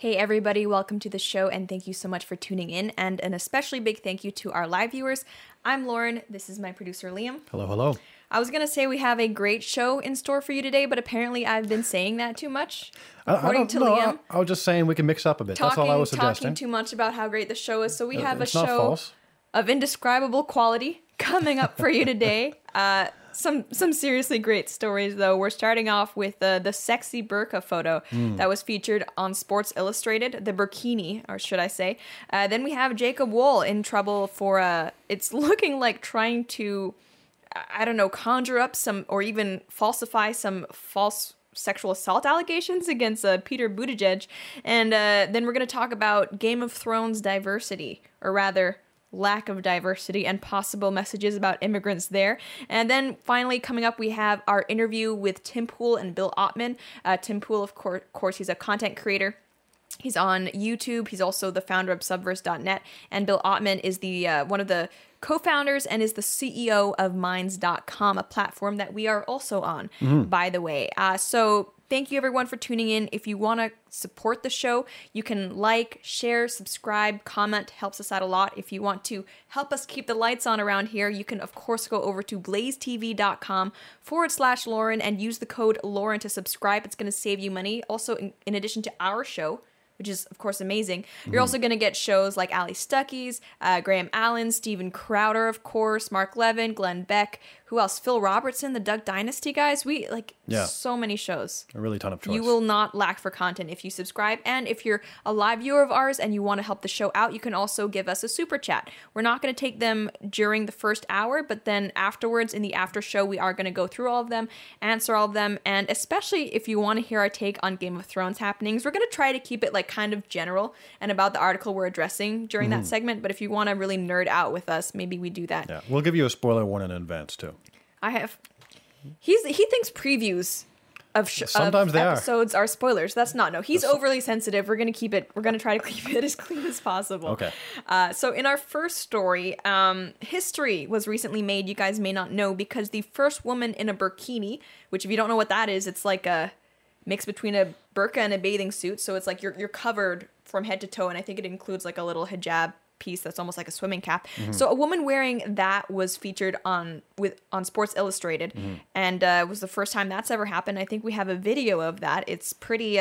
Hey everybody, welcome to the show and thank you so much for tuning in, and an especially big thank you to our live viewers. I'm Lauren, this is my producer Liam. Hello, hello. I was going to say we have a great show in store for you today, but apparently I've been saying that too much. According to Liam. I was just saying we can mix up a bit. That's all I was suggesting. Talking too much about how great the show is, so we have a show of indescribable quality coming up for you today. Some seriously great stories, though. We're starting off with the sexy burqa photo that was featured on Sports Illustrated, the burkini, or should I say. Then we have Jacob Wohl in trouble for, it's looking like trying to, I don't know, conjure up some, or even falsify some false sexual assault allegations against Pete Buttigieg. And then we're going to talk about Game of Thrones diversity, or rather, lack of diversity, and possible messages about immigrants there. And then finally coming up, we have our interview with Tim Pool and Bill Ottman. Tim Pool, of course, he's a content creator. He's on YouTube. He's also the founder of Subverse.net. And Bill Ottman is the one of the co-founders and is the CEO of Minds.com, a platform that we are also on, by the way. So thank you everyone for tuning in. If you want to support the show, you can like, share, subscribe, comment, helps us out a lot. If you want to help us keep the lights on around here, you can of course go over to blazetv.com /Lauren and use the code Lauren to subscribe. It's going to save you money. Also, in addition to our show, which is, of course, amazing. You're also going to get shows like Ali Stuckey's, Graham Allen, Stephen Crowder, of course, Mark Levin, Glenn Beck. Who else? Phil Robertson, the Duck Dynasty guys. We, so many shows. A really ton of choice. You will not lack for content if you subscribe. And if you're a live viewer of ours and you want to help the show out, you can also give us a super chat. We're not going to take them during the first hour, but then afterwards, in the after show, we are going to go through all of them, answer all of them, and especially if you want to hear our take on Game of Thrones happenings, we're going to try to keep it, kind of general and about the article we're addressing during that segment. But if you want to really nerd out with us, maybe we do that. Yeah, we'll give you a spoiler warning in advance, too. He thinks previews of episodes are spoilers. That's not, no. He's overly sensitive. We're going to try to keep it as clean as possible. Okay. So in our first story, history was recently made, you guys may not know, because the first woman in a burkini, which if you don't know what that is, it's like a mix between a burqa and a bathing suit. So it's like you're covered from head to toe, and I think it includes like a little hijab piece that's almost like a swimming cap. So a woman wearing that was featured on Sports Illustrated, and it was the first time that's ever happened. I think we have a video of that. It's pretty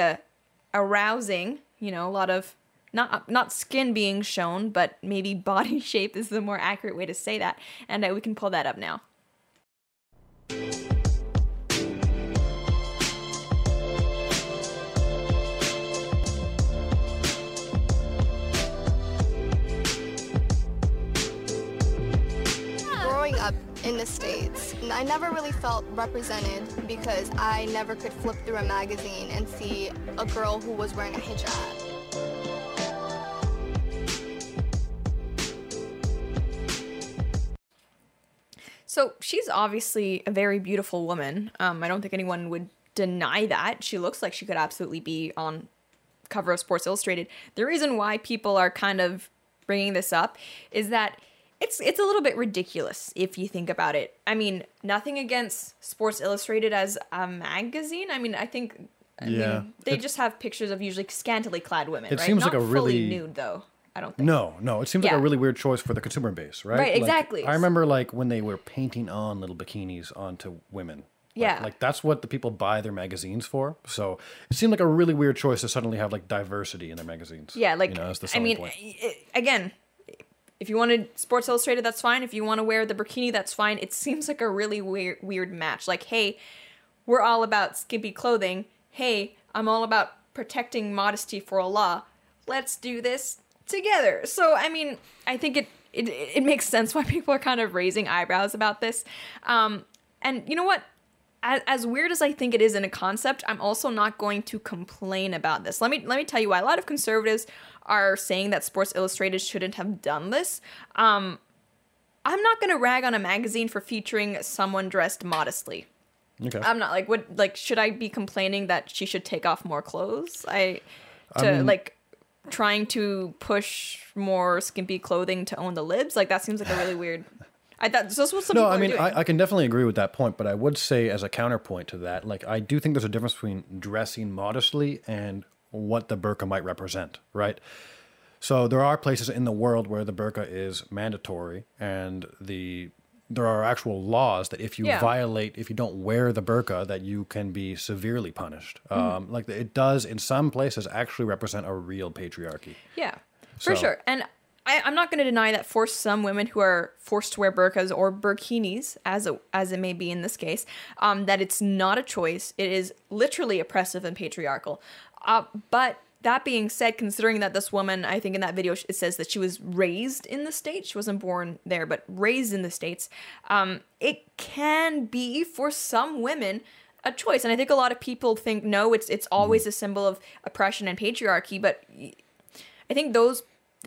arousing, a lot of not skin being shown, but maybe body shape is the more accurate way to say that. And we can pull that up now. In the States, I never really felt represented because I never could flip through a magazine and see a girl who was wearing a hijab. So she's obviously a very beautiful woman. I don't think anyone would deny that. She looks like she could absolutely be on cover of Sports Illustrated. The reason why people are kind of bringing this up is that it's a little bit ridiculous if you think about it. I mean, nothing against Sports Illustrated as a magazine. I mean, I think they just have pictures of usually scantily clad women, right? It seems like a really nude, though. I don't think. No. It seems like a really weird choice for the consumer base, right? Right, exactly. I remember when they were painting on little bikinis onto women. That's what the people buy their magazines for. So it seemed like a really weird choice to suddenly have diversity in their magazines. Yeah, as the selling point. Again, if you wanted Sports Illustrated, that's fine. If you want to wear the burkini, that's fine. It seems like a really weird match. Hey, we're all about skimpy clothing. Hey, I'm all about protecting modesty for Allah. Let's do this together. So, I think it makes sense why people are kind of raising eyebrows about this. And you know what? As weird as I think it is in a concept, I'm also not going to complain about this. Let me tell you why. A lot of conservatives are saying that Sports Illustrated shouldn't have done this. I'm not going to rag on a magazine for featuring someone dressed modestly. Okay. I'm not should I be complaining that she should take off more clothes? Trying to push more skimpy clothing to own the libs. That seems like a really weird. I thought this was something. No, I can definitely agree with that point, but I would say as a counterpoint to that, I do think there's a difference between dressing modestly and what the burqa might represent, right? So there are places in the world where the burqa is mandatory, and there are actual laws that if you violate, if you don't wear the burqa, that you can be severely punished. Like it does in some places actually represent a real patriarchy. Yeah, for sure. And I'm not going to deny that for some women who are forced to wear burqas or burkinis, as it may be in this case, that it's not a choice. It is literally oppressive and patriarchal. But that being said, considering that this woman, I think in that video, it says that she was raised in the States. She wasn't born there, but raised in the States. It can be, for some women, a choice. And I think a lot of people think, no, it's always a symbol of oppression and patriarchy. But I think those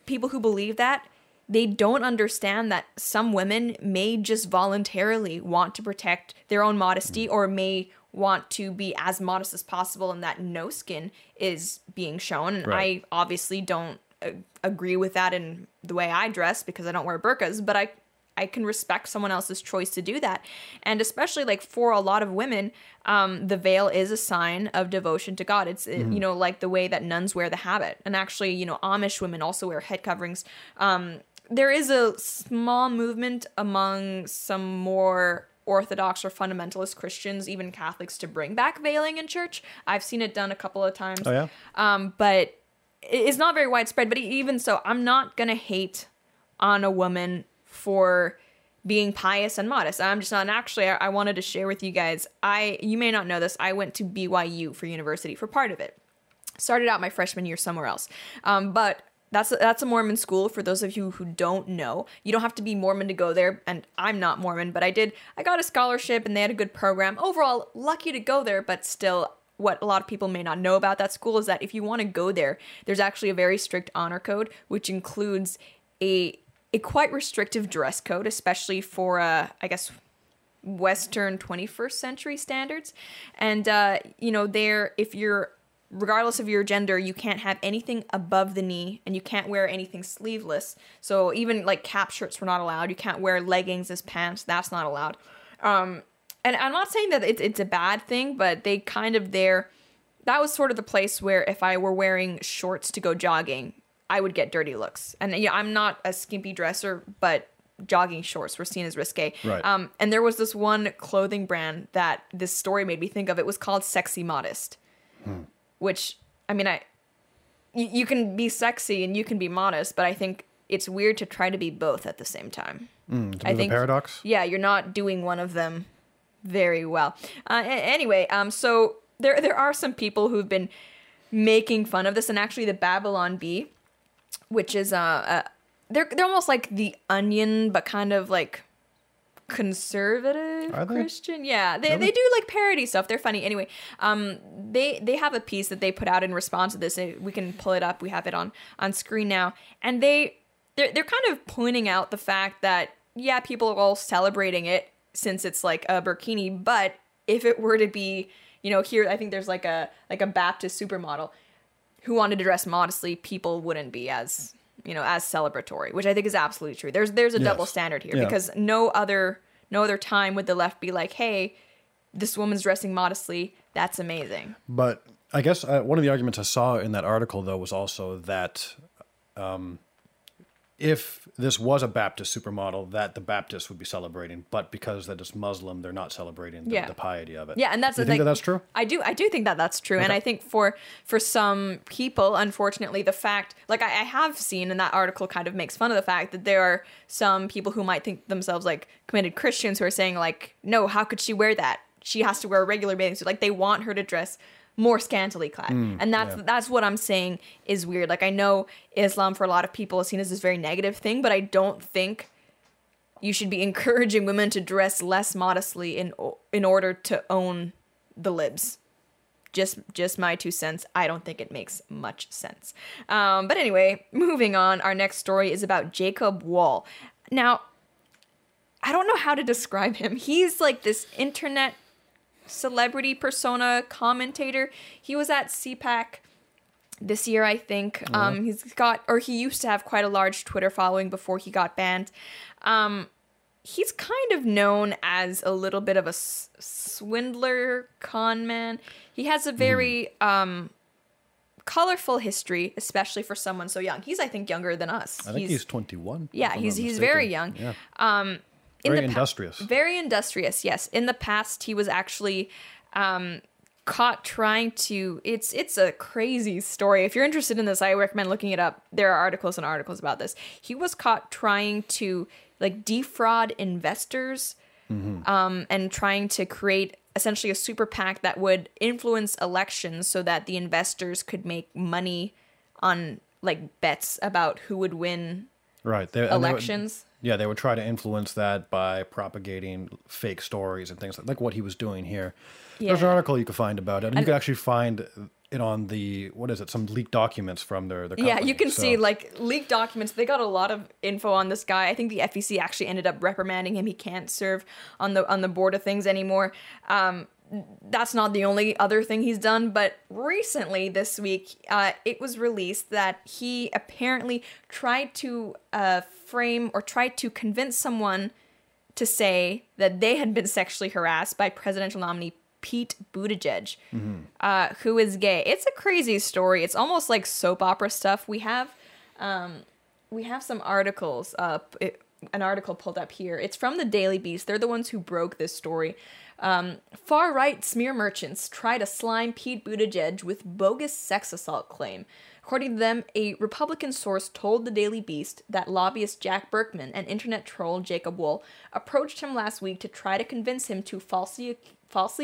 people who believe that, they don't understand that some women may just voluntarily want to protect their own modesty, or may want to be as modest as possible, and that no skin is being shown. And I obviously don't agree with that in the way I dress, because I don't wear burqas, but I can respect someone else's choice to do that. And especially, like, for a lot of women, the veil is a sign of devotion to God. It's, you know, like the way that nuns wear the habit. And actually, you know, Amish women also wear head coverings. There is a small movement among some more Orthodox or fundamentalist Christians, even Catholics, to bring back veiling in church. I've seen it done a couple of times. Oh, yeah? But it's not very widespread. But even so, I'm not going to hate on a woman for being pious and modest. I'm just not. And actually, I wanted to share with you guys, you may not know this, I went to BYU for university for part of it. Started out my freshman year somewhere else. But that's a Mormon school. For those of you who don't know, you don't have to be Mormon to go there. And I'm not Mormon, but I got a scholarship, and they had a good program. Overall, lucky to go there, but still, what a lot of people may not know about that school is that if you want to go there, there's actually a very strict honor code, which includes a quite restrictive dress code, especially for, I guess, Western 21st century standards. And, you know, regardless of your gender, you can't have anything above the knee, and you can't wear anything sleeveless. So even, like, cap shirts were not allowed. You can't wear leggings as pants. That's not allowed. And I'm not saying that it's a bad thing, but they kind of that was sort of the place where if I were wearing shorts to go jogging, I would get dirty looks. And, you know, I'm not a skimpy dresser, but jogging shorts were seen as risque. Right. And there was this one clothing brand that this story made me think of. It was called Sexy Modest. Which, I mean, you can be sexy and you can be modest, but I think it's weird to try to be both at the same time. I think paradox. Yeah, you're not doing one of them very well. Anyway, so there are some people who've been making fun of this, and actually the Babylon Bee, which is they're almost like the Onion, but kind of like conservative Christian. Yeah, they do like parody stuff. They're funny. Anyway, they have a piece that they put out in response to this. We can pull it up. We have it on screen now. And they're kind of pointing out the fact that, yeah, people are all celebrating it since it's like a burkini, but if it were to be, you know, here I think there's like a Baptist supermodel who wanted to dress modestly, people wouldn't be as, you know, as celebratory, which I think is absolutely true. There's a double standard here, because no other time would the left be like, hey, this woman's dressing modestly. That's amazing. But I guess one of the arguments I saw in that article, though, was also that if this was a Baptist supermodel, that the Baptists would be celebrating, but because that it's Muslim, they're not celebrating the piety of it. Yeah, and do you think that that's true? I do think that that's true, okay. And I think for some people, unfortunately, the fact, like I have seen, and that article kind of makes fun of the fact that there are some people who might think themselves like committed Christians who are saying like, no, how could she wear that? She has to wear a regular bathing suit. Like they want her to dress more scantily clad. And that's what I'm saying is weird. Like I know Islam for a lot of people is seen as this very negative thing, but I don't think you should be encouraging women to dress less modestly in order to own the libs. Just my 2 cents. I don't think it makes much sense. But anyway, moving on. Our next story is about Jacob Wohl. Now, I don't know how to describe him. He's like this internet celebrity persona commentator. He was at CPAC this year, I think. He used to have quite a large Twitter following before he got banned. He's kind of known as a little bit of a swindler, con man. He has a very colorful history, especially for someone so young. He's, I think, younger than us. I think he's 21. Yeah, he's very young. Yeah. Very industrious. Very industrious, yes. In the past, he was actually caught trying to... It's a crazy story. If you're interested in this, I recommend looking it up. There are articles and articles about this. He was caught trying to defraud investors and trying to create essentially a super PAC that would influence elections so that the investors could make money on bets about who would win elections. Yeah, they would try to influence that by propagating fake stories and things like what he was doing here. Yeah. There's an article you can find about it, and you can actually find it on some leaked documents from their company. Yeah, you can see leaked documents. They got a lot of info on this guy. I think the FEC actually ended up reprimanding him. He can't serve on the board of things anymore. That's not the only other thing he's done, but recently this week, it was released that he apparently tried to frame or tried to convince someone to say that they had been sexually harassed by presidential nominee Pete Buttigieg, who is gay. It's a crazy story. It's almost like soap opera stuff. We have some articles up. An article pulled up here. It's from the Daily Beast. They're the ones who broke this story. Far-right smear merchants try to slime Pete Buttigieg with bogus sex assault claim. According to them, a Republican source told the Daily Beast that lobbyist Jack Berkman and internet troll Jacob Wohl approached him last week to try to convince him to falsely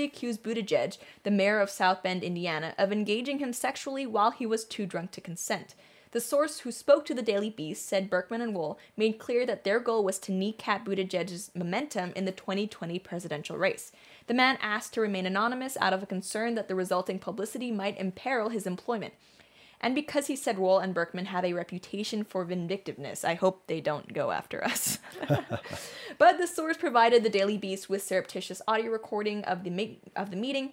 accuse Buttigieg, the mayor of South Bend, Indiana, of engaging him sexually while he was too drunk to consent. The source who spoke to the Daily Beast said Berkman and Wohl made clear that their goal was to kneecap Buttigieg's momentum in the 2020 presidential race. The man asked to remain anonymous out of a concern that the resulting publicity might imperil his employment. And because he said Wohl and Berkman have a reputation for vindictiveness, I hope they don't go after us. But the source provided the Daily Beast with surreptitious audio recording of the meeting,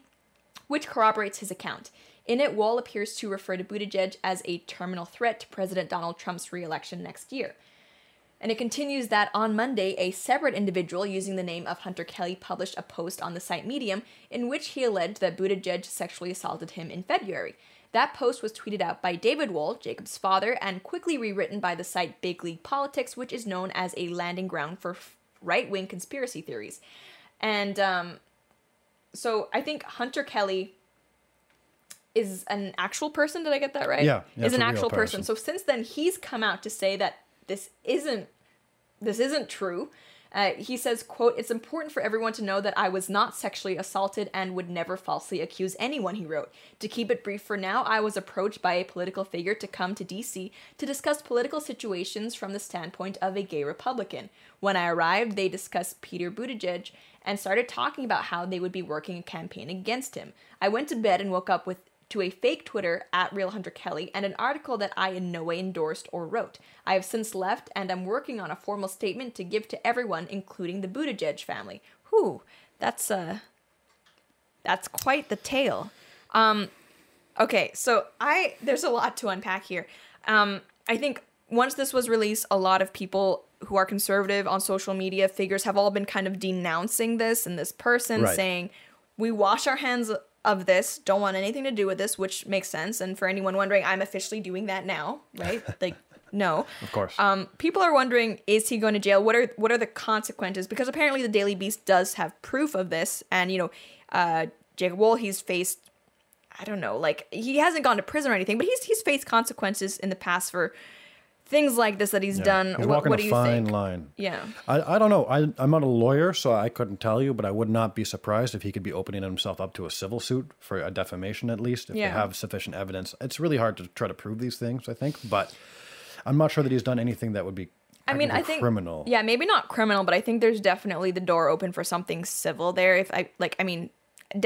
which corroborates his account. In it, Wohl appears to refer to Buttigieg as a terminal threat to President Donald Trump's re-election next year. And it continues that on Monday, a separate individual using the name of Hunter Kelly published a post on the site Medium in which he alleged that Buttigieg sexually assaulted him in February. That post was tweeted out by David Wohl, Jacob's father, and quickly rewritten by the site Big League Politics, which is known as a landing ground for right-wing conspiracy theories. And so I think Hunter Kelly... is an actual person. Did I get that right? Yeah, is an actual person. So since then, he's come out to say that this isn't true. He says, quote, "It's important for everyone to know that I was not sexually assaulted and would never falsely accuse anyone," he wrote. "To keep it brief for now, I was approached by a political figure to come to D.C. to discuss political situations from the standpoint of a gay Republican. When I arrived, they discussed Peter Buttigieg and started talking about how they would be working a campaign against him. I went to bed and woke up with to a fake Twitter @RealHunterKelly and an article that I in no way endorsed or wrote. I have since left and I'm working on a formal statement to give to everyone, including the Buttigieg family." Whew, that's quite the tale. Okay, so there's a lot to unpack here. I think once this was released, a lot of people who are conservative on social media figures have all been kind of denouncing this and this person, saying, "We wash our hands of this, don't want anything to do with this," which makes sense. And for anyone wondering, I'm officially doing that now, right? No. Of course. People are wondering, is he going to jail? What are the consequences? Because apparently the Daily Beast does have proof of this. And, Jacob Wohl, he's faced, I don't know, he hasn't gone to prison or anything, but he's faced consequences in the past for things like this that he's done. He's walking a fine line. Yeah. I don't know. I'm not a lawyer, so I couldn't tell you, but I would not be surprised if he could be opening himself up to a civil suit for a defamation, at least, if they have sufficient evidence. It's really hard to try to prove these things, I think, but I'm not sure that he's done anything that would be criminal. Yeah, maybe not criminal, but I think there's definitely the door open for something civil there.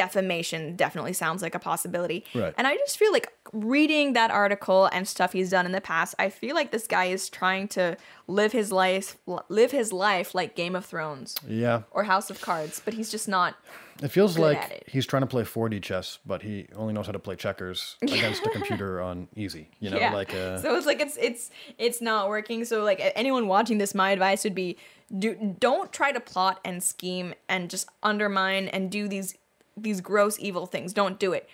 Defamation definitely sounds like a possibility. Right. And I just feel like reading that article and stuff he's done in the past, I feel like this guy is trying to live his life like Game of Thrones. Yeah. Or House of Cards, but he's just not It feels good like at it. He's trying to play 4D chess, but he only knows how to play checkers against a computer on easy, So it's not working. So anyone watching this, my advice would be don't try to plot and scheme and just undermine and do these gross evil things. Don't do it.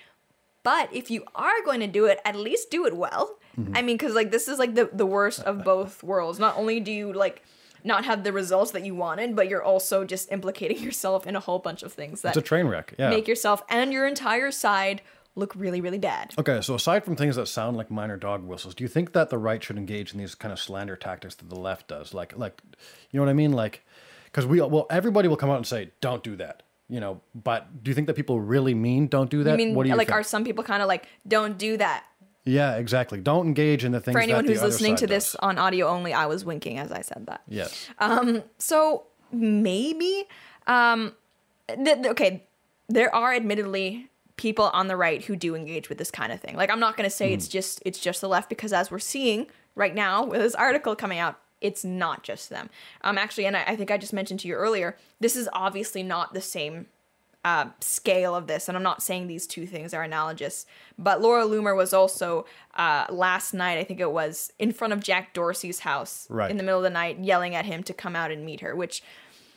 But if you are going to do it, at least do it well. Mm-hmm. I mean, because like this is like the worst of both worlds. Not only do you like not have the results that you wanted, but you're also just implicating yourself in a whole bunch of things that it's a train wreck. Yeah. Make yourself and your entire side look really, really bad. Okay, so aside from things that sound like minor dog whistles, do you think that the right should engage in these kind of slander tactics that the left does? Like, you know what I mean? Like, because everybody will come out and say, "Don't do that." You know, but do you think that people really mean don't do that? You mean, what do you like, think? Are some people kind of like, don't do that? Yeah, exactly. Don't engage in the things that the other side does. For anyone who's listening to this on audio only, I was winking as I said that. Yes. So maybe, okay, there are admittedly people on the right who do engage with this kind of thing. Like, I'm not going to say it's just the left, because as we're seeing right now with this article coming out, it's not just them. Actually, and I think I just mentioned to you earlier, this is obviously not the same scale of this, and I'm not saying these two things are analogous, but Laura Loomer was also last night, I think it was, in front of Jack Dorsey's house in the middle of the night, yelling at him to come out and meet her, which...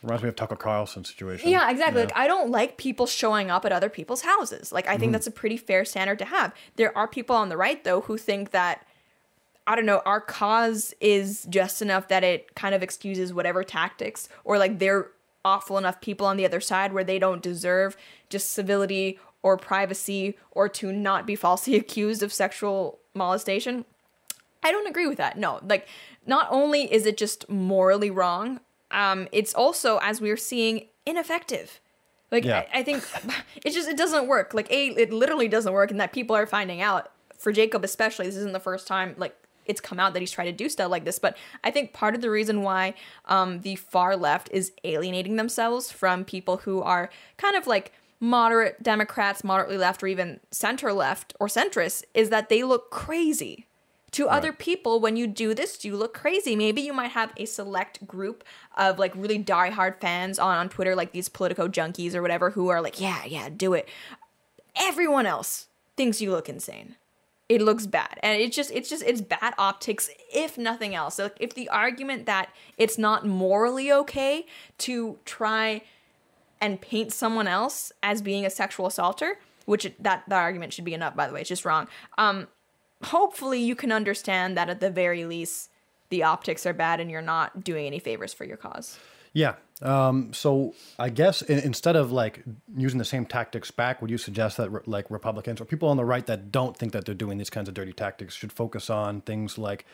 reminds me of Tucker Carlson's situation. Yeah, exactly. Yeah. Like, I don't like people showing up at other people's houses. Like, I think that's a pretty fair standard to have. There are people on the right, though, who think that, I don't know, our cause is just enough that it kind of excuses whatever tactics, or like they're awful enough people on the other side where they don't deserve just civility or privacy or to not be falsely accused of sexual molestation. I don't agree with that. No, like not only is it just morally wrong, it's also, as we're seeing, ineffective. Like I think it doesn't work. Like it literally doesn't work, and that people are finding out. For Jacob especially, this isn't the first time like it's come out that he's tried to do stuff like this. But I think part of the reason why the far left is alienating themselves from people who are kind of like moderate Democrats, moderately left, or even center left or centrist is that they look crazy to other people. When you do this, you look crazy. Maybe you might have a select group of like really diehard fans on Twitter, like these Politico junkies or whatever, who are like, yeah, do it. Everyone else thinks you look insane. It looks bad. And it's bad optics, if nothing else. So if the argument that it's not morally okay to try and paint someone else as being a sexual assaulter, which that argument should be enough, by the way, it's just wrong. Hopefully you can understand that at the very least, the optics are bad and you're not doing any favors for your cause. Yeah. So I guess instead of like using the same tactics back, would you suggest that like Republicans or people on the right that don't think that they're doing these kinds of dirty tactics should focus on things like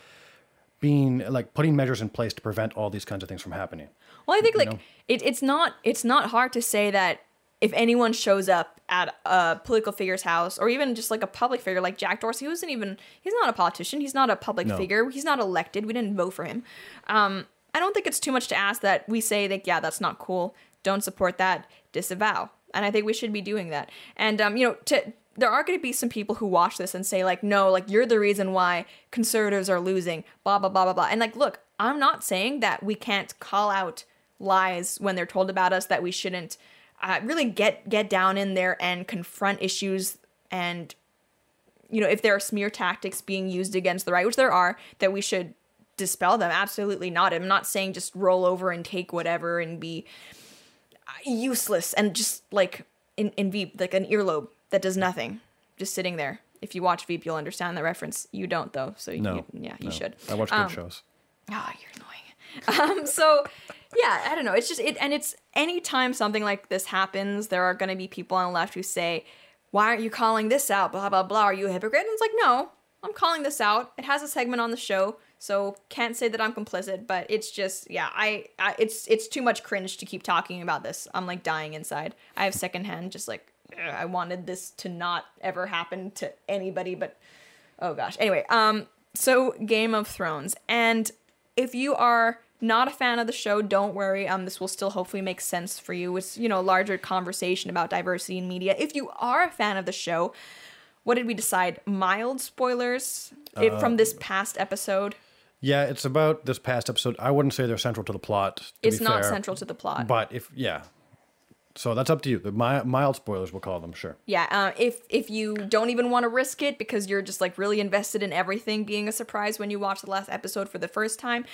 putting measures in place to prevent all these kinds of things from happening? Well, I think it's not hard to say that if anyone shows up at a political figure's house or even just like a public figure like Jack Dorsey, he's not a politician. He's not a public figure. He's not elected. We didn't vote for him. I don't think it's too much to ask that we say that, yeah, that's not cool. Don't support that. Disavow. And I think we should be doing that. And, there are going to be some people who watch this and say, like, no, like, you're the reason why conservatives are losing, blah, blah, blah, blah, blah. And, like, look, I'm not saying that we can't call out lies when they're told about us, that we shouldn't really get down in there and confront issues and, you know, if there are smear tactics being used against the right, which there are, that we should dispel them. Absolutely not. I'm not saying just roll over and take whatever and be useless and just like in Veep, like an earlobe that does nothing, just sitting there. If you watch Veep, you'll understand the reference. You don't though, so you should. I watch good shows. Ah, you're annoying. So yeah, I don't know. It's just it's anytime something like this happens, there are going to be people on the left who say, "Why aren't you calling this out? Blah blah blah. Are you a hypocrite?" And it's like, no, I'm calling this out. It has a segment on the show. So can't say that I'm complicit, but it's just, yeah, it's too much cringe to keep talking about this. I'm like dying inside. I have secondhand, just like, I wanted this to not ever happen to anybody, but oh gosh. Anyway, so Game of Thrones. And if you are not a fan of the show, don't worry. This will still hopefully make sense for you. It's, you know, a larger conversation about diversity in media. If you are a fan of the show, what did we decide? Mild spoilers from this past episode? Yeah, it's about this past episode. I wouldn't say they're central to the plot. It's not central to the plot. But so that's up to you. The mild spoilers, we'll call them, sure. Yeah, if you don't even want to risk it because you're just like really invested in everything being a surprise when you watch the last episode for the first time,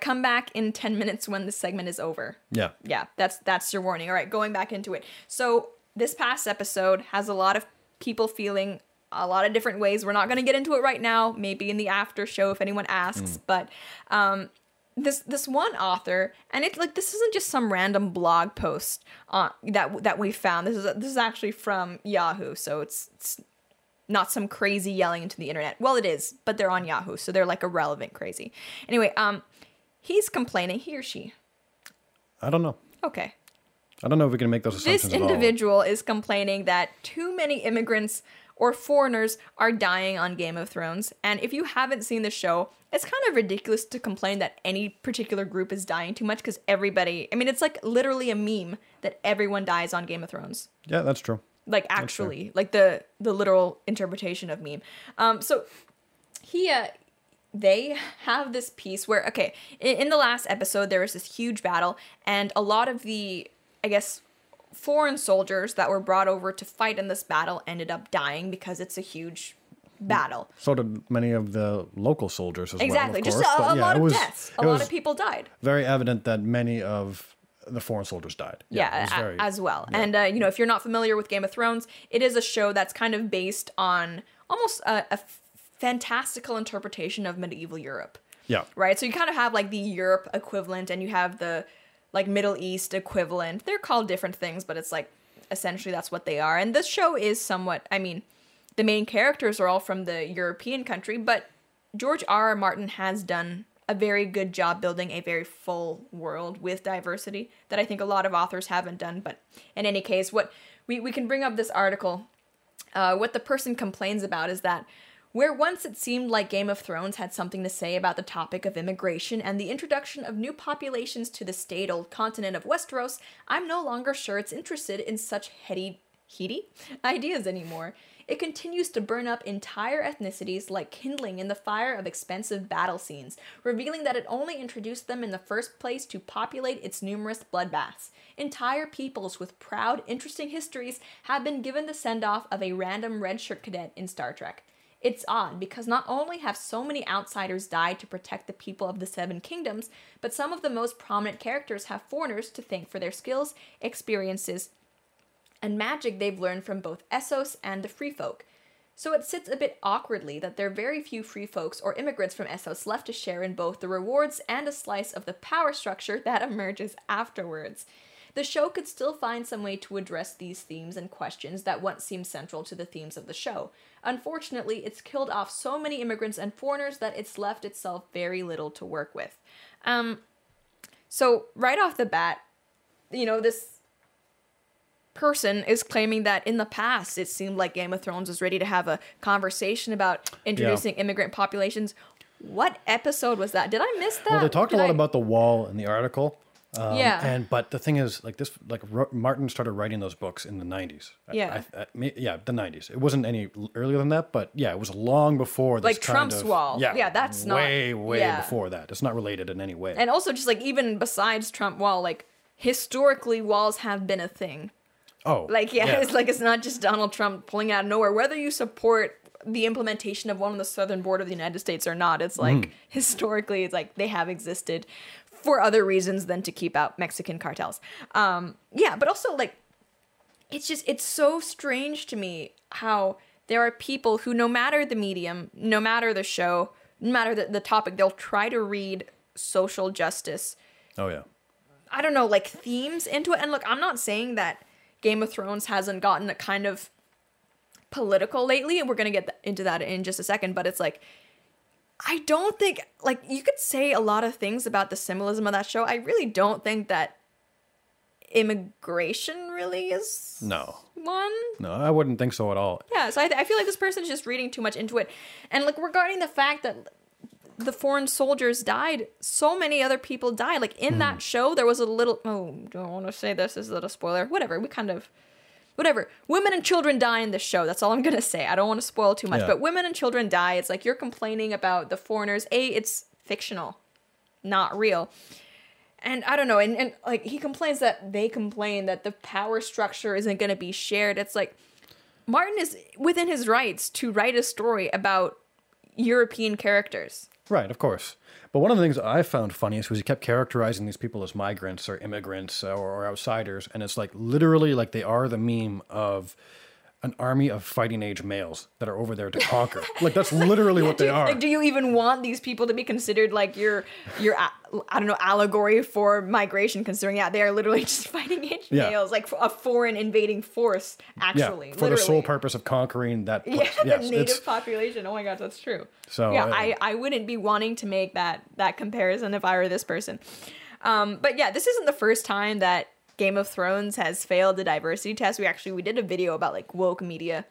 come back in 10 minutes when the segment is over. Yeah. Yeah, that's your warning. All right, going back into it. So this past episode has a lot of people feeling a lot of different ways. We're not going to get into it right now, maybe in the after show if anyone asks, but this one author, and it's like, this isn't just some random blog post that we found. This is actually from Yahoo, so it's not some crazy yelling into the internet. Well, it is, but they're on Yahoo, so they're like irrelevant crazy. Anyway, he's complaining, he or she? I don't know. Okay. I don't know if we can make those assumptions. This individual is complaining that too many immigrants or foreigners are dying on Game of Thrones. And if you haven't seen the show, it's kind of ridiculous to complain that any particular group is dying too much, because everybody, I mean, it's like literally a meme that everyone dies on Game of Thrones. Yeah, that's true. Like, actually, like the literal interpretation of meme. So they have this piece where, okay, in the last episode, there was this huge battle, and a lot of the, I guess, foreign soldiers that were brought over to fight in this battle ended up dying because it's a huge battle. So did many of the local soldiers as well. Exactly, just a lot of deaths. A lot of people died. Very evident that many of the foreign soldiers died. Yeah, as well. Yeah. And, you know, if you're not familiar with Game of Thrones, it is a show that's kind of based on almost a fantastical interpretation of medieval Europe. Yeah. Right? So you kind of have, like, the Europe equivalent, and you have the, like, Middle East equivalent. They're called different things, but it's like, essentially that's what they are. And this show is somewhat, I mean, the main characters are all from the European country, but George R. R. Martin has done a very good job building a very full world with diversity that I think a lot of authors haven't done. But in any case, what we can bring up this article, what the person complains about is that where once it seemed like Game of Thrones had something to say about the topic of immigration and the introduction of new populations to the state-old continent of Westeros, I'm no longer sure it's interested in such heady ideas anymore. It continues to burn up entire ethnicities like kindling in the fire of expensive battle scenes, revealing that it only introduced them in the first place to populate its numerous bloodbaths. Entire peoples with proud, interesting histories have been given the send-off of a random red-shirt cadet in Star Trek. It's odd, because not only have so many outsiders died to protect the people of the Seven Kingdoms, but some of the most prominent characters have foreigners to thank for their skills, experiences, and magic they've learned from both Essos and the Free Folk. So it sits a bit awkwardly that there are very few Free Folks or immigrants from Essos left to share in both the rewards and a slice of the power structure that emerges afterwards. The show could still find some way to address these themes and questions that once seemed central to the themes of the show. Unfortunately, it's killed off so many immigrants and foreigners that it's left itself very little to work with. So right off the bat, you know, this person is claiming that in the past, it seemed like Game of Thrones was ready to have a conversation about introducing immigrant populations. What episode was that? Did I miss that? Well, they talked a lot about the wall in the article. But the thing is, like this, like Martin started writing those books in the 90s. The 90s. It wasn't any earlier than that, but yeah, it was long before this. Like Trump's wall. Yeah, that's way before that. It's not related in any way. And also, just like even besides Trump wall, like historically, walls have been a thing. Oh, like it's like it's not just Donald Trump pulling out of nowhere. Whether you support the implementation of one on the southern border of the United States or not, it's like historically, it's like they have existed for other reasons than to keep out Mexican cartels. But also, like, it's so strange to me how there are people who, no matter the medium, no matter the show, no matter the topic, they'll try to read social justice. Oh, yeah. I don't know, like, themes into it. And look, I'm not saying that Game of Thrones hasn't gotten a kind of political lately, and we're going to get into that in just a second, but it's like, I don't think, like, you could say a lot of things about the symbolism of that show. I really don't think that immigration really is one. No, I wouldn't think so at all. Yeah, so I feel like this person's just reading too much into it. And, like, regarding the fact that the foreign soldiers died, so many other people died. Like, in that show, there was a little, don't want to say this. Is that a spoiler? Whatever, whatever. Women and children die in this show. That's all I'm going to say. I don't want to spoil too much, but women and children die. It's like you're complaining about the foreigners. It's fictional, not real. And I don't know. And like he complains that they complain that the power structure isn't going to be shared. It's like Martin is within his rights to write a story about European characters. Right, of course. But one of the things I found funny is he kept characterizing these people as migrants or immigrants or outsiders. And it's like literally like they are the meme of an army of fighting age males that are over there to conquer. Like, that's literally what they are. Like, do you even want these people to be considered like your I don't know, allegory for migration, considering that they are literally just fighting age males, like a foreign invading force, actually. Yeah, for the sole purpose of conquering that place. Yeah, the native population. Oh my gosh, that's true. So yeah, I wouldn't be wanting to make that comparison if I were this person. But yeah, this isn't the first time that Game of Thrones has failed the diversity test. We did a video about like woke media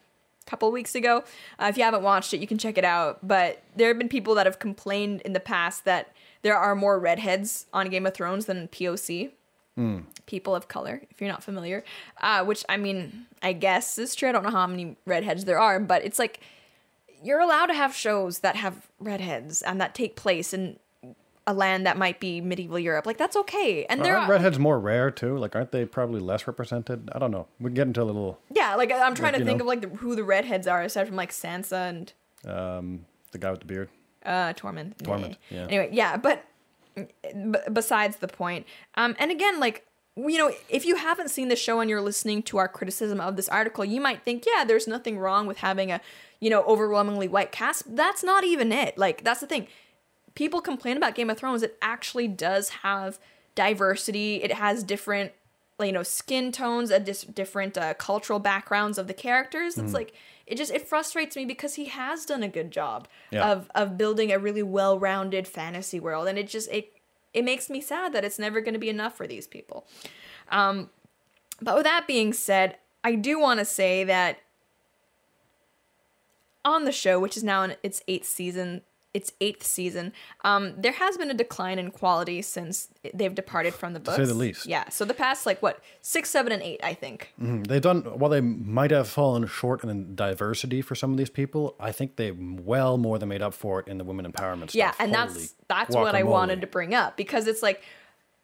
a couple weeks ago. If you haven't watched it, you can check it out. But there have been people that have complained in the past that there are more redheads on Game of Thrones than POC, people of color, if you're not familiar, which I mean, I guess is true. I don't know how many redheads there are, but it's like, you're allowed to have shows that have redheads and that take place in a land that might be medieval Europe. Like, that's okay. And aren't redheads more rare too? Like, aren't they probably less represented? I don't know. We can get into a little. Yeah, like I'm trying to think of like who the redheads are aside from like Sansa and the guy with the beard. Tormund. Tormund. Yeah. Anyway, yeah, but besides the point. And again, like, you know, if you haven't seen the show and you're listening to our criticism of this article, you might think, yeah, there's nothing wrong with having a, you know, overwhelmingly white cast. That's not even it. Like, that's the thing. People complain about Game of Thrones. It actually does have diversity. It has different, you know, skin tones, different cultural backgrounds of the characters. It's like, it frustrates me because he has done a good job of building a really well-rounded fantasy world. And it makes me sad that it's never going to be enough for these people. But with that being said, I do want to say that on the show, which is now in its eighth season, there has been a decline in quality since they've departed from the books. To say the least. Yeah. So the past, like, what, 6, 7, and 8, I think. Mm-hmm. While they might have fallen short in diversity for some of these people, I think they well more than made up for it in the women empowerment stuff. Yeah, and that's what I wanted to bring up, because it's like,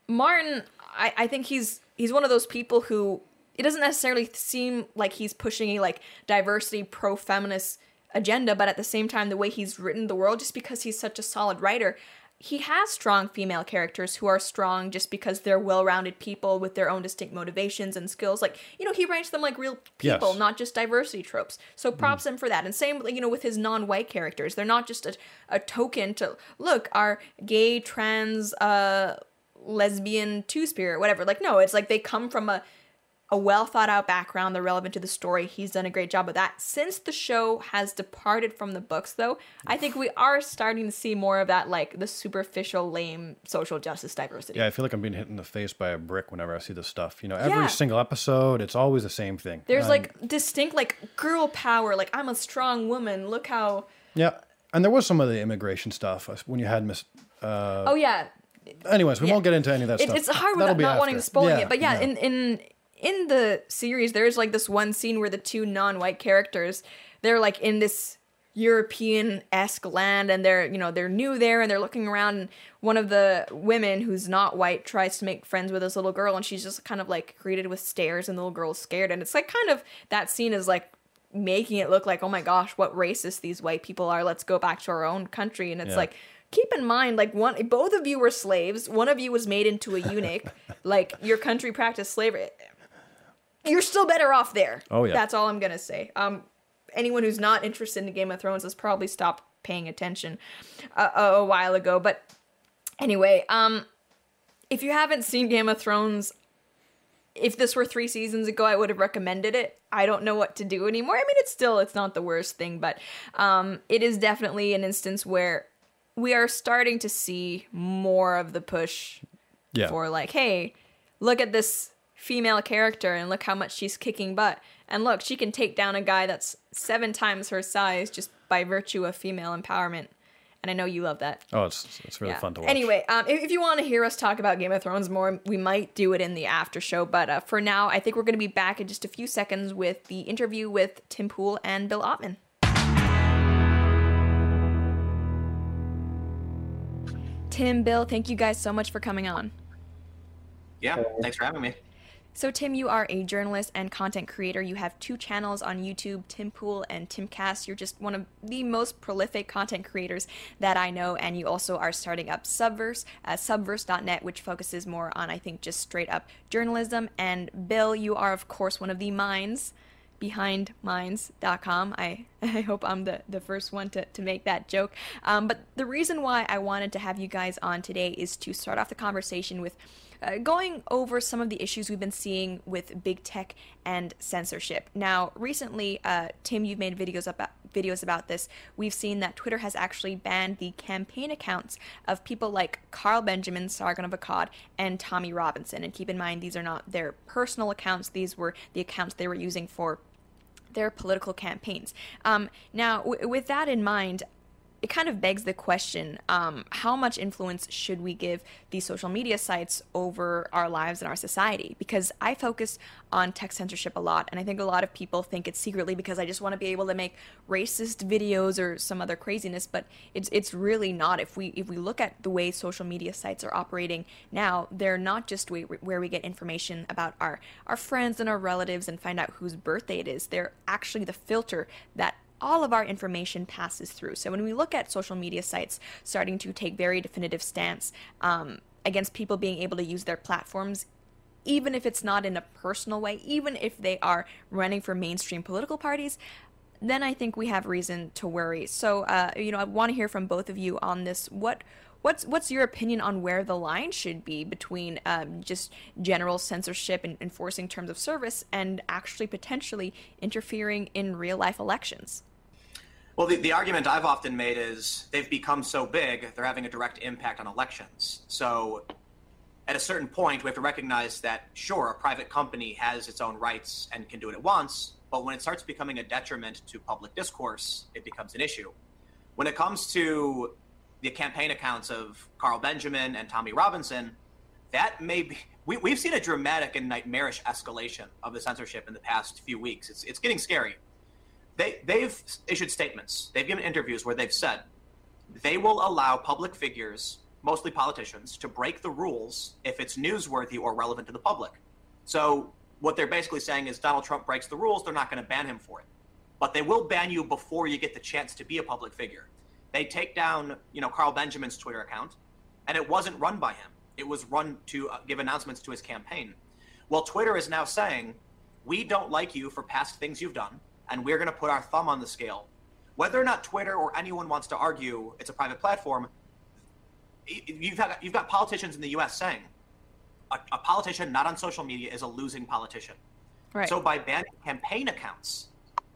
Martin, I think he's one of those people who, it doesn't necessarily seem like he's pushing a, like, diversity, pro-feminist agenda, but at the same time, the way he's written the world, just because he's such a solid writer, he has strong female characters who are strong just because they're well-rounded people with their own distinct motivations and skills. Like, you know, he writes them like real people, not just diversity tropes. So props him for that. And same, you know, with his non-white characters, they're not just a token to, look, our gay, trans, lesbian, two-spirit, whatever. Like, no, it's like they come from a well-thought-out background. They're relevant to the story. He's done a great job of that. Since the show has departed from the books, though, I think we are starting to see more of that, like, the superficial, lame social justice diversity. Yeah, I feel like I'm being hit in the face by a brick whenever I see this stuff. You know, every single episode, it's always the same thing. There's, like, distinct, like, girl power. Like, I'm a strong woman. Look how... Yeah, and there was some of the immigration stuff when you had Miss... Oh, yeah. Anyways, we won't get into any of that stuff. It's hard without not wanting to spoil it. But, yeah. In the series, there's, like, this one scene where the two non-white characters, they're, like, in this European-esque land, and they're, you know, they're new there, and they're looking around, and one of the women who's not white tries to make friends with this little girl, and she's just kind of, like, greeted with stares, and the little girl's scared, and it's, like, kind of, that scene is, like, making it look like, oh my gosh, what racist these white people are, let's go back to our own country, and it's, like... Keep in mind, like, both of you were slaves. One of you was made into a eunuch. Like, your country practiced slavery. You're still better off there. Oh, yeah. That's all I'm going to say. Anyone who's not interested in Game of Thrones has probably stopped paying attention a while ago. But anyway, if you haven't seen Game of Thrones, if this were 3 seasons ago, I would have recommended it. I don't know what to do anymore. I mean, it's not the worst thing, but it is definitely an instance where we are starting to see more of the push for, like, hey, look at this female character and look how much she's kicking butt. And look, she can take down a guy that's 7 times her size just by virtue of female empowerment. And I know you love that. Oh, it's really fun to watch. Anyway, if you want to hear us talk about Game of Thrones more, we might do it in the after show. But for now, I think we're going to be back in just a few seconds with the interview with Tim Pool and Bill Ottman. Tim, Bill, thank you guys so much for coming on. Yeah, thanks for having me. So, Tim, you are a journalist and content creator. You have 2 channels on YouTube, Tim Pool and Timcast. You're just one of the most prolific content creators that I know, and you also are starting up Subverse, Subverse.net, which focuses more on, I think, just straight up journalism. And, Bill, you are, of course, one of the minds behind Minds.com. I hope I'm the first one to make that joke. But the reason why I wanted to have you guys on today is to start off the conversation with going over some of the issues we've been seeing with big tech and censorship. Now, recently, Tim, you've made videos about this. We've seen that Twitter has actually banned the campaign accounts of people like Carl Benjamin, Sargon of Akkad, and Tommy Robinson. And keep in mind, these are not their personal accounts. These were the accounts they were using for their political campaigns. Now, with that in mind, it kind of begs the question, how much influence should we give these social media sites over our lives and our society? Because I focus on tech censorship a lot, and I think a lot of people think it's secretly because I just want to be able to make racist videos or some other craziness, but it's really not. If we look at the way social media sites are operating now, they're not just where we get information about our friends and our relatives and find out whose birthday it is. They're actually the filter that all of our information passes through. So when we look at social media sites starting to take very definitive stance against people being able to use their platforms, even if it's not in a personal way, even if they are running for mainstream political parties, then I think we have reason to worry. So, I want to hear from both of you on this. What's your opinion on where the line should be between just general censorship and enforcing terms of service and actually potentially interfering in real-life elections? Well, the argument I've often made is they've become so big, they're having a direct impact on elections. So at a certain point, we have to recognize that, sure, a private company has its own rights and can do what it wants, but when it starts becoming a detriment to public discourse, it becomes an issue. When it comes to the campaign accounts of Carl Benjamin and Tommy Robinson, that may be, we've seen a dramatic and nightmarish escalation of the censorship in the past few weeks. It's getting scary. They've issued statements. They've given interviews where they've said they will allow public figures, mostly politicians, to break the rules if it's newsworthy or relevant to the public. So what they're basically saying is Donald Trump breaks the rules, they're not going to ban him for it. But they will ban you before you get the chance to be a public figure. They take down, Carl Benjamin's Twitter account, and it wasn't run by him. It was run to give announcements to his campaign. Well, Twitter is now saying, we don't like you for past things you've done, and we're going to put our thumb on the scale. Whether or not Twitter or anyone wants to argue it's a private platform, you've got politicians in the U.S. saying a politician not on social media is a losing politician. Right. So by banning campaign accounts,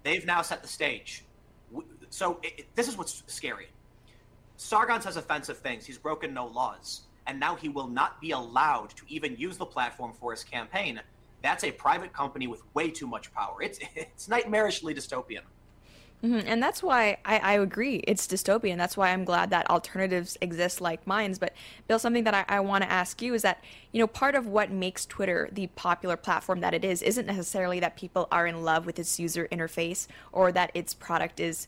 they've now set the stage. So this is what's scary. Sargon says offensive things. He's broken no laws. And now he will not be allowed to even use the platform for his campaign. That's a private company with way too much power. It's nightmarishly dystopian. Mm-hmm. And that's why I agree. It's dystopian. That's why I'm glad that alternatives exist like Minds. But Bill, something that I want to ask you is that, part of what makes Twitter the popular platform that it is isn't necessarily that people are in love with its user interface or that its product is,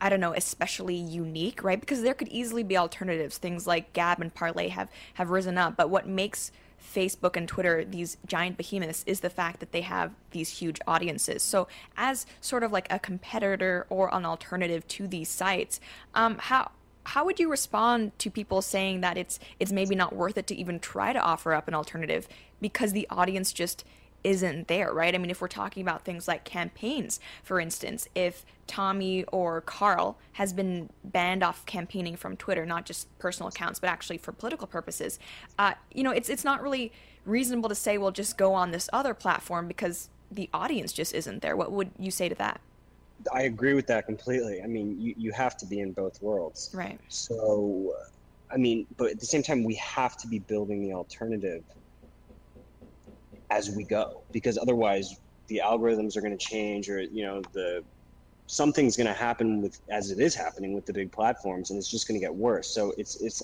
I don't know, especially unique, right? Because there could easily be alternatives. Things like Gab and Parlay have risen up. But what makes Facebook and Twitter these giant behemoths is the fact that they have these huge audiences. So as sort of like a competitor or an alternative to these sites, how would you respond to people saying that it's maybe not worth it to even try to offer up an alternative because the audience just isn't there, right? I mean, if we're talking about things like campaigns, for instance, if Tommy or Carl has been banned off campaigning from Twitter, not just personal accounts, but actually for political purposes, it's not really reasonable to say, well, just go on this other platform because the audience just isn't there. What would you say to that? I agree with that completely. I mean, you have to be in both worlds. Right. So, I mean, but at the same time, we have to be building the alternative as we go, because otherwise the algorithms are going to change, or something's going to happen with, as it is happening with the big platforms, and it's just going to get worse. So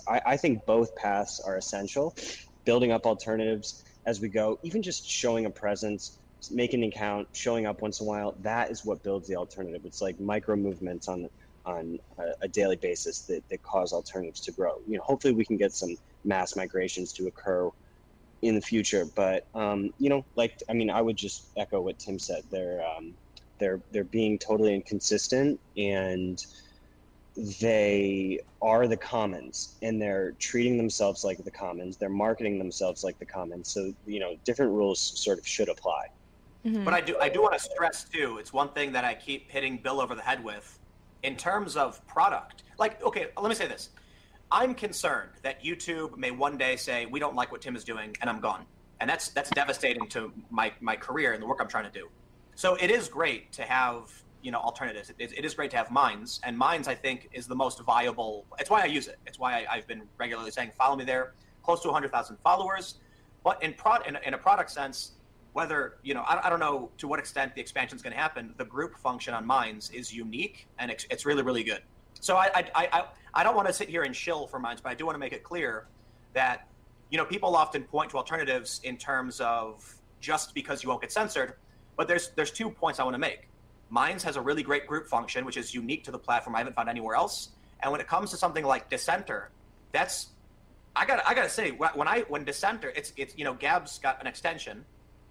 I think both paths are essential, building up alternatives as we go, even just showing a presence, making an account, showing up once in a while. That is what builds the alternative. It's like micro movements on a daily basis that cause alternatives to grow. Hopefully we can get some mass migrations to occur in the future, but I would just echo what Tim said. They're being totally inconsistent, and they are the commons, and they're treating themselves like the commons. They're marketing themselves like the commons. So different rules sort of should apply. Mm-hmm. But I do want to stress too, it's one thing that I keep hitting Bill over the head with in terms of product. Like, okay, let me say this. I'm concerned that YouTube may one day say, we don't like what Tim is doing, and I'm gone. And that's devastating to my career and the work I'm trying to do. So it is great to have, you know, alternatives. It is great to have Minds. And Minds, I think, is the most viable. It's why I use it. It's why I've been regularly saying, follow me there. Close to 100,000 followers. But in a product sense, whether, you know, I don't know to what extent the expansion is going to happen. The group function on Minds is unique, and it's really, really good. So I don't want to sit here and shill for Minds, but I do want to make it clear that, you know, people often point to alternatives in terms of just because you won't get censored. But there's 2 points I want to make. Minds has a really great group function, which is unique to the platform. I haven't found anywhere else. And when it comes to something like Dissenter, that's I gotta say, when Dissenter, it's you know, Gab's got an extension.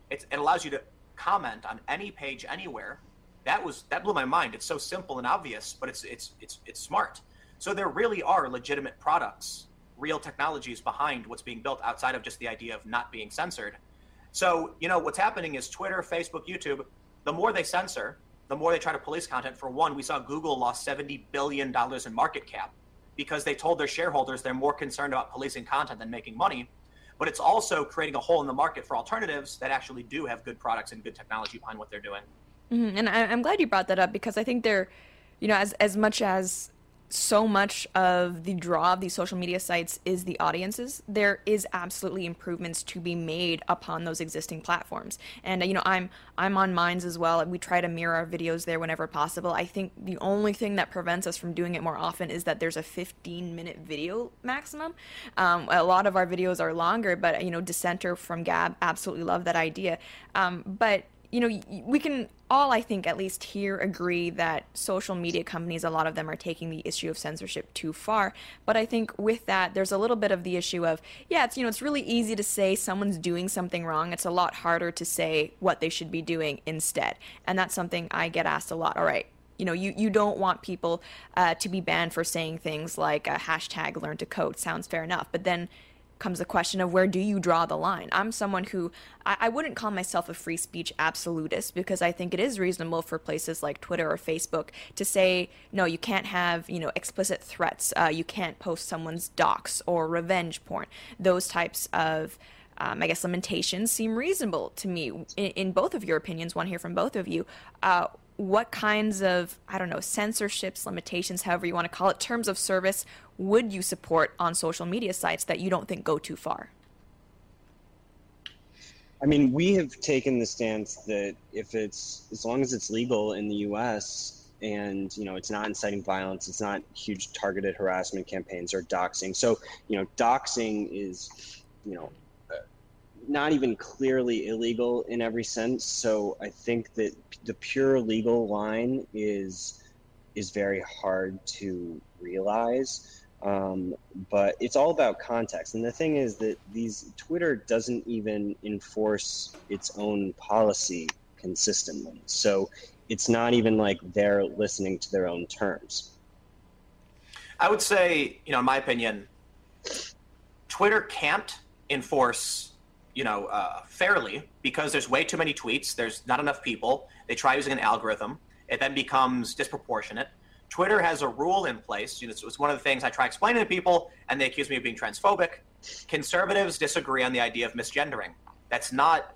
It allows you to comment on any page anywhere. That blew my mind. It's so simple and obvious, but it's smart. So there really are legitimate products, real technologies behind what's being built outside of just the idea of not being censored. So, you know, what's happening is Twitter, Facebook, YouTube, the more they censor, the more they try to police content. For one, we saw Google lost $70 billion in market cap because they told their shareholders they're more concerned about policing content than making money. But it's also creating a hole in the market for alternatives that actually do have good products and good technology behind what they're doing. Mm-hmm. And I'm glad you brought that up, because I think they're, you know, as much as so much of the draw of these social media sites is the audiences, there is absolutely improvements to be made upon those existing platforms. And, you know, I'm on Minds as well. We try to mirror our videos there whenever possible. I think the only thing that prevents us from doing it more often is that there's a 15-minute video maximum. A lot of our videos are longer, but, you know, Dissenter from Gab, absolutely love that idea. But, you know, we can all, I think, at least here agree that social media companies, a lot of them, are taking the issue of censorship too far. But I think with that, there's a little bit of the issue of, yeah, it's, you know, it's really easy to say someone's doing something wrong. It's a lot harder to say what they should be doing instead. And that's something I get asked a lot. All right, you know, you don't want people to be banned for saying things like hashtag learn to code. Sounds fair enough. But then comes the question of, where do you draw the line? I'm someone who, I wouldn't call myself a free speech absolutist, because I think it is reasonable for places like Twitter or Facebook to say, no, you can't have, you know, explicit threats, you can't post someone's docs or revenge porn. Those types of, I guess, limitations seem reasonable to me. In both of your opinions, want to hear from both of you. What kinds of, I don't know, censorships, limitations, however you want to call it, terms of service would you support on social media sites that you don't think go too far? I mean, we have taken the stance that if it's, as long as it's legal in the US and, you know, it's not inciting violence, it's not huge targeted harassment campaigns or doxing. So, you know, doxing is, you know, not even clearly illegal in every sense. So I think that the pure legal line is very hard to realize. But it's all about context. And the thing is that Twitter doesn't even enforce its own policy consistently. So it's not even like they're listening to their own terms. I would say, you know, in my opinion, Twitter can't enforce, you know, fairly, because there's way too many tweets. There's not enough people. They try using an algorithm. It then becomes disproportionate. Twitter has a rule in place. You know, it's one of the things I try explaining to people, and they accuse me of being transphobic. Conservatives disagree on the idea of misgendering. That's not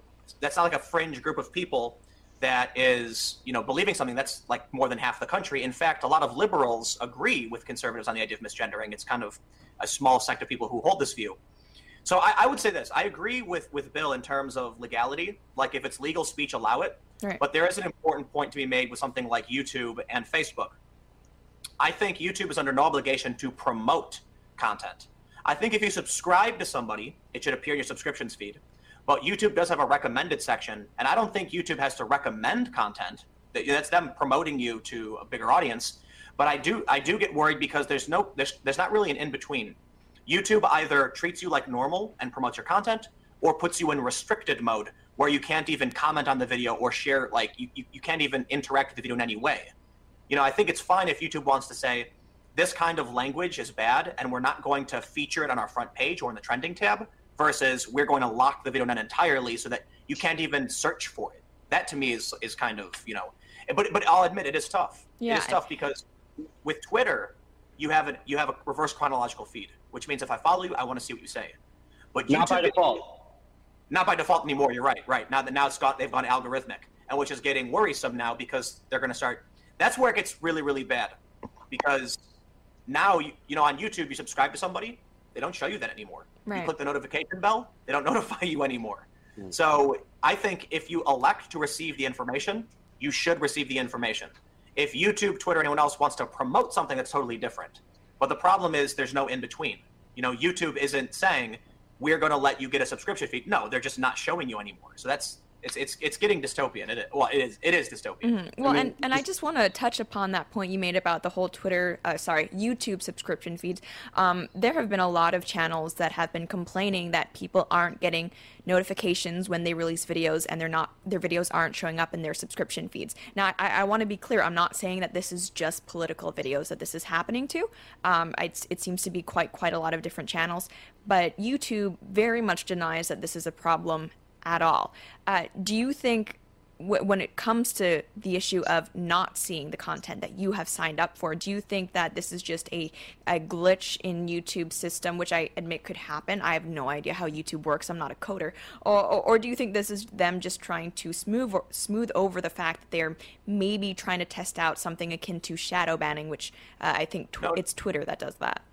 like a fringe group of people that is, you know, believing something. That's like more than half the country. In fact, a lot of liberals agree with conservatives on the idea of misgendering. It's kind of a small sect of people who hold this view. So I would say this. I agree with Bill in terms of legality. Like, if it's legal speech, allow it. Right. But there is an important point to be made with something like YouTube and Facebook. I think YouTube is under no obligation to promote content. I think if you subscribe to somebody, it should appear in your subscriptions feed. But YouTube does have a recommended section, and I don't think YouTube has to recommend content. That's them promoting you to a bigger audience. But I do get worried, because there's not really an in-between. YouTube either treats you like normal and promotes your content, or puts you in restricted mode where you can't even comment on the video or share, like you can't even interact with the video in any way. You know, I think it's fine if YouTube wants to say, this kind of language is bad and we're not going to feature it on our front page or in the trending tab, versus we're going to lock the video down entirely so that you can't even search for it. that to me is kind of, you know, but I'll admit it is tough. Yeah, it is tough because with Twitter, you have a reverse chronological feed, which means if I follow you, I want to see what you say. But YouTube, not by default. Not by default anymore. You're right. Right now that now it's got they've gone algorithmic, and which is getting worrisome now because they're going to start. That's where it gets really, really bad, because now you know on YouTube you subscribe to somebody, they don't show you that anymore. Right. You click the notification bell, they don't notify you anymore. Mm. So I think if you elect to receive the information, you should receive the information. If YouTube, Twitter, anyone else wants to promote something that's totally different, but the problem is there's no in between. You know, YouTube isn't saying, we're going to let you get a subscription feed. No, they're just not showing you anymore. So that's it's getting dystopian. It is dystopian. Mm-hmm. Well, I mean, and I just want to touch upon that point you made about the whole YouTube subscription feeds. There have been a lot of channels that have been complaining that people aren't getting notifications when they release videos, and their videos aren't showing up in their subscription feeds. Now, I want to be clear. I'm not saying that this is just political videos that this is happening to. It seems to be quite a lot of different channels, but YouTube very much denies that this is a problem at all. Do you think when it comes to the issue of not seeing the content that you have signed up for, do you think that this is just a glitch in YouTube's system, which I admit could happen? I have no idea how YouTube works. I'm not a coder. Or do you think this is them just trying to smooth over the fact that they're maybe trying to test out something akin to shadow banning, which I think it's Twitter that does that?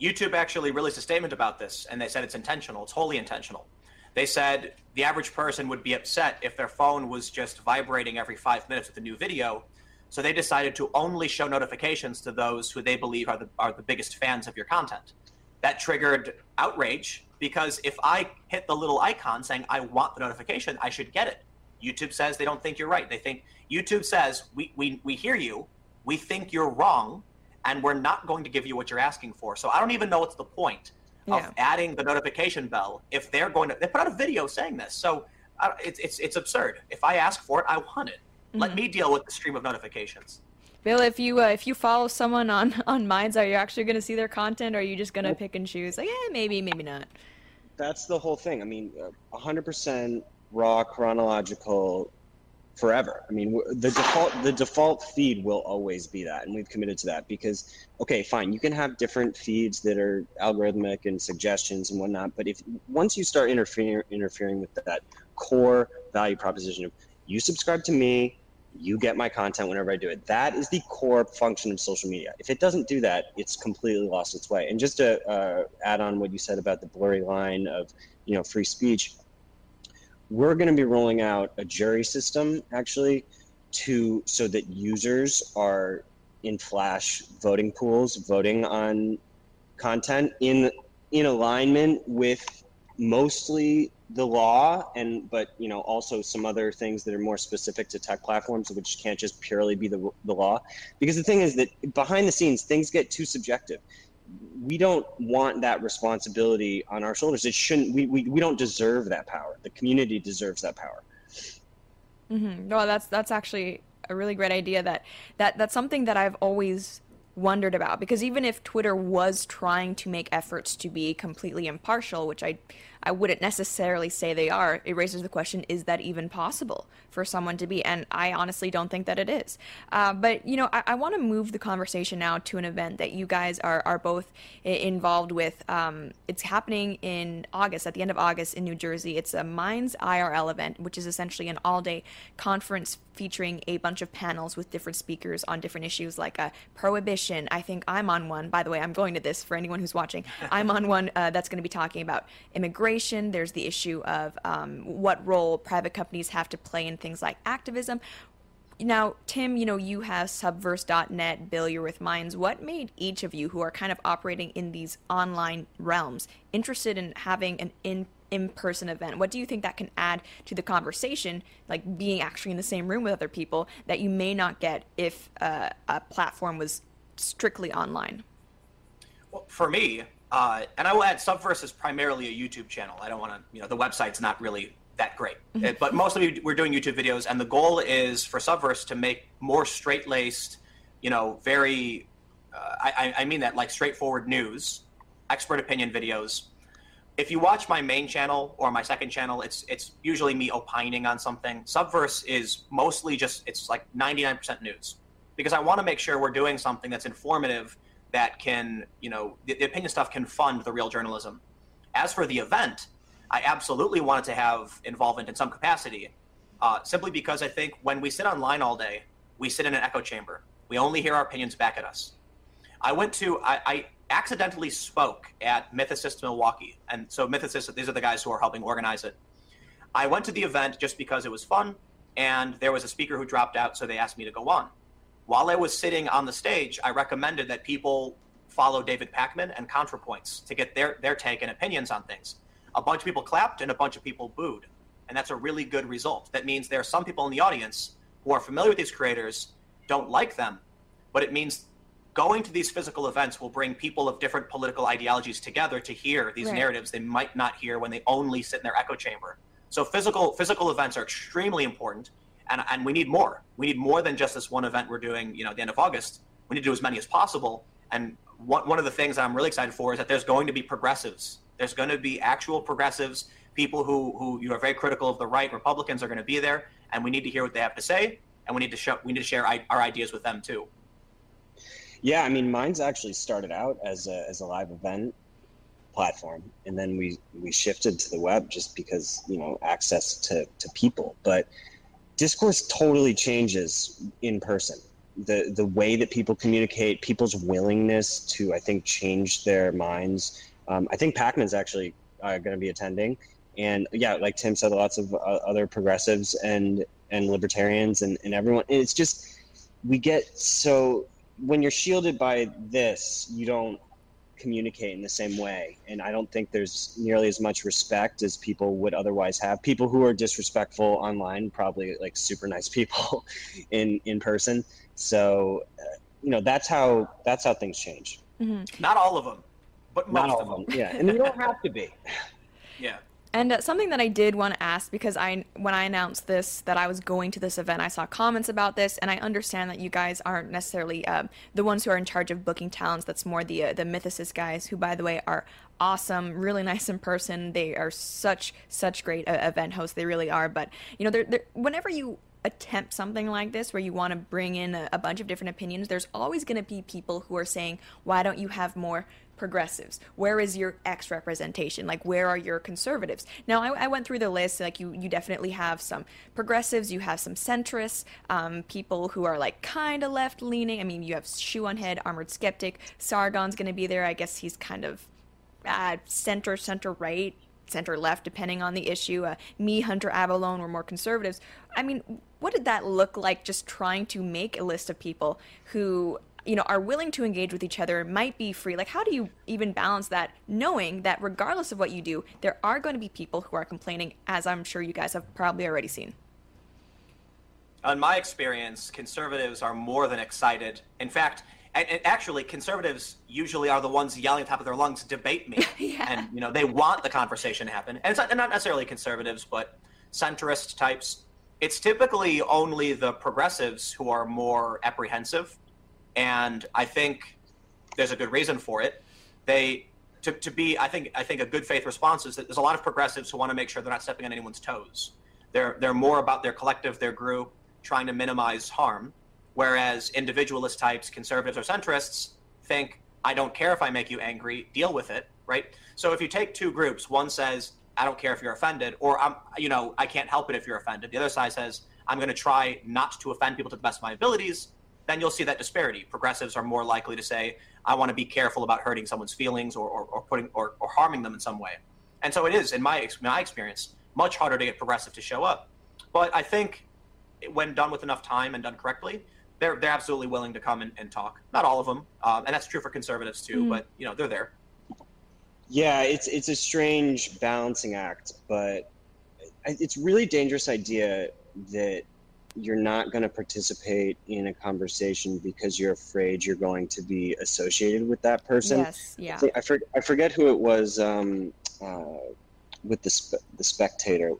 YouTube actually released a statement about this, and they said it's intentional. It's wholly intentional. They said the average person would be upset if their phone was just vibrating every 5 minutes with a new video. So they decided to only show notifications to those who they believe are the biggest fans of your content. That triggered outrage, because if I hit the little icon saying I want the notification, I should get it. YouTube says they don't think you're right. They think YouTube says we hear you, we think you're wrong, and we're not going to give you what you're asking for. So I don't even know what's the point. Yeah. Of adding the notification bell if they're going to, they put out a video saying this. So it's absurd. If I ask for it, I want it. Mm-hmm. Let me deal with the stream of notifications. Bill, if you follow someone on Minds, are you actually going to see their content, or are you just going to pick and choose? Like, yeah, maybe not. That's the whole thing. I mean, 100% raw, chronological, forever. I mean, the default feed will always be that, and we've committed to that because, okay, fine, you can have different feeds that are algorithmic and suggestions and whatnot, but if once you start interfering with that core value proposition of you subscribe to me, you get my content whenever I do it, that is the core function of social media. If it doesn't do that, it's completely lost its way. And just to add on what you said about the blurry line of, you know, free speech, we're going to be rolling out a jury system, actually, so that users are in flash voting pools, voting on content in alignment with mostly the law, but you know, also some other things that are more specific to tech platforms, which can't just purely be the law. Because the thing is that behind the scenes, things get too subjective. We don't want that responsibility on our shoulders. It shouldn't. We don't deserve that power. The community deserves that power. Mm-hmm. Well, that's actually a really great idea. That's something that I've always wondered about, because even if Twitter was trying to make efforts to be completely impartial, which I wouldn't necessarily say they are, it raises the question, is that even possible for someone to be? And I honestly don't think that it is. But, you know, I want to move the conversation now to an event that you guys are both involved with. It's happening in August, at the end of August in New Jersey. It's a Minds IRL event, which is essentially an all-day conference featuring a bunch of panels with different speakers on different issues like prohibition. I think I'm on one. By the way, I'm going to this for anyone who's watching. I'm on one that's going to be talking about immigration. There's the issue of what role private companies have to play in things like activism. Now, Tim, you know, you have Subverse.net, Bill, you're with Minds. What made each of you who are kind of operating in these online realms interested in having an in-person event? What do you think that can add to the conversation, like being actually in the same room with other people, that you may not get if a platform was strictly online? Well, for me, and I will add, Subverse is primarily a YouTube channel. I don't want to, you know, the website's not really that great. Mm-hmm. But mostly we're doing YouTube videos, and the goal is for Subverse to make more straight-laced, you know, very, I mean that, like straightforward news, expert opinion videos. If you watch my main channel or my second channel, it's usually me opining on something. Subverse is mostly just, it's like 99% news, because I want to make sure we're doing something that's informative, that can, you know, the opinion stuff can fund the real journalism. As for the event, I absolutely wanted to have involvement in some capacity, simply because I think when we sit online all day, we sit in an echo chamber. We only hear our opinions back at us. I accidentally spoke at Mythicists Milwaukee. And so Mythicists, these are the guys who are helping organize it. I went to the event just because it was fun, and there was a speaker who dropped out, so they asked me to go on. While I was sitting on the stage, I recommended that people follow David Pakman and ContraPoints to get their take and opinions on things. A bunch of people clapped and a bunch of people booed, and that's a really good result. That means there are some people in the audience who are familiar with these creators, don't like them, but it means going to these physical events will bring people of different political ideologies together to hear these narratives they might not hear when they only sit in their echo chamber. So physical events are extremely important, and we need more. We need more than just this one event we're doing, you know, at the end of August. We need to do as many as possible. And one of the things that I'm really excited for is that there's going to be progressives. There's going to be actual progressives, people who you are very critical of the right. Republicans are going to be there, and we need to hear what they have to say, and we need to share our ideas with them too. Yeah, I mean, Minds actually started out as a live event platform, and then we shifted to the web just because, you know, access to people. But discourse totally changes in person. The way that people communicate, people's willingness to, I think, change their minds. I think Pacman's actually going to be attending, and yeah, like Tim said, lots of other progressives and libertarians and everyone. And it's just, we get so, when you're shielded by this, you don't communicate in the same way. And I don't think there's nearly as much respect as people would otherwise have. People who are disrespectful online, probably like super nice people in person. So, you know, that's how things change. Mm-hmm. Not all of them, but most of them. Yeah. And they don't have to be. Yeah. And something that I did want to ask, because when I announced this, that I was going to this event, I saw comments about this, and I understand that you guys aren't necessarily the ones who are in charge of booking talents. That's more the Mythicist guys, who, by the way, are awesome, really nice in person. They are such great event hosts. They really are. But, you know, whenever you attempt something like this where you want to bring in a bunch of different opinions, there's always going to be people who are saying, why don't you have more progressives? Where is your X representation? Like, where are your conservatives? Now, I went through the list. Like, you definitely have some progressives, you have some centrists, people who are like kind of left leaning. I mean, you have Shoe on Head, Armored Skeptic. Sargon's going to be there. I guess he's kind of center right, center left, depending on the issue. Me, Hunter, Avalon were more conservatives. I mean, what did that look like, just trying to make a list of people who, you know, are willing to engage with each other, might be free? Like, how do you even balance that, knowing that regardless of what you do, there are going to be people who are complaining, as I'm sure you guys have probably already seen? In my experience, conservatives are more than excited. In fact, and actually, conservatives usually are the ones yelling at the top of their lungs, debate me. Yeah. And, you know, they want the conversation to happen. And they're not necessarily conservatives, but centrist types. It's typically only the progressives who are more apprehensive. And I think there's a good reason for it. I think a good faith response is that there's a lot of progressives who want to make sure they're not stepping on anyone's toes. They're more about their collective, their group, trying to minimize harm. Whereas individualist types, conservatives or centrists, think, I don't care if I make you angry, deal with it, right? So if you take two groups, one says, I don't care if you're offended, or I can't help it if you're offended. The other side says, I'm going to try not to offend people to the best of my abilities. Then you'll see that disparity. Progressives are more likely to say, I want to be careful about hurting someone's feelings or harming them in some way. And so it is, in my experience, much harder to get progressive to show up. But I think when done with enough time and done correctly, they're absolutely willing to come and talk. Not all of them, and that's true for conservatives too, but, you know, they're there. Yeah, it's a strange balancing act, but it's really dangerous idea that you're not going to participate in a conversation because you're afraid you're going to be associated with that person. Yes, yeah. I forget who it was with the Spectator,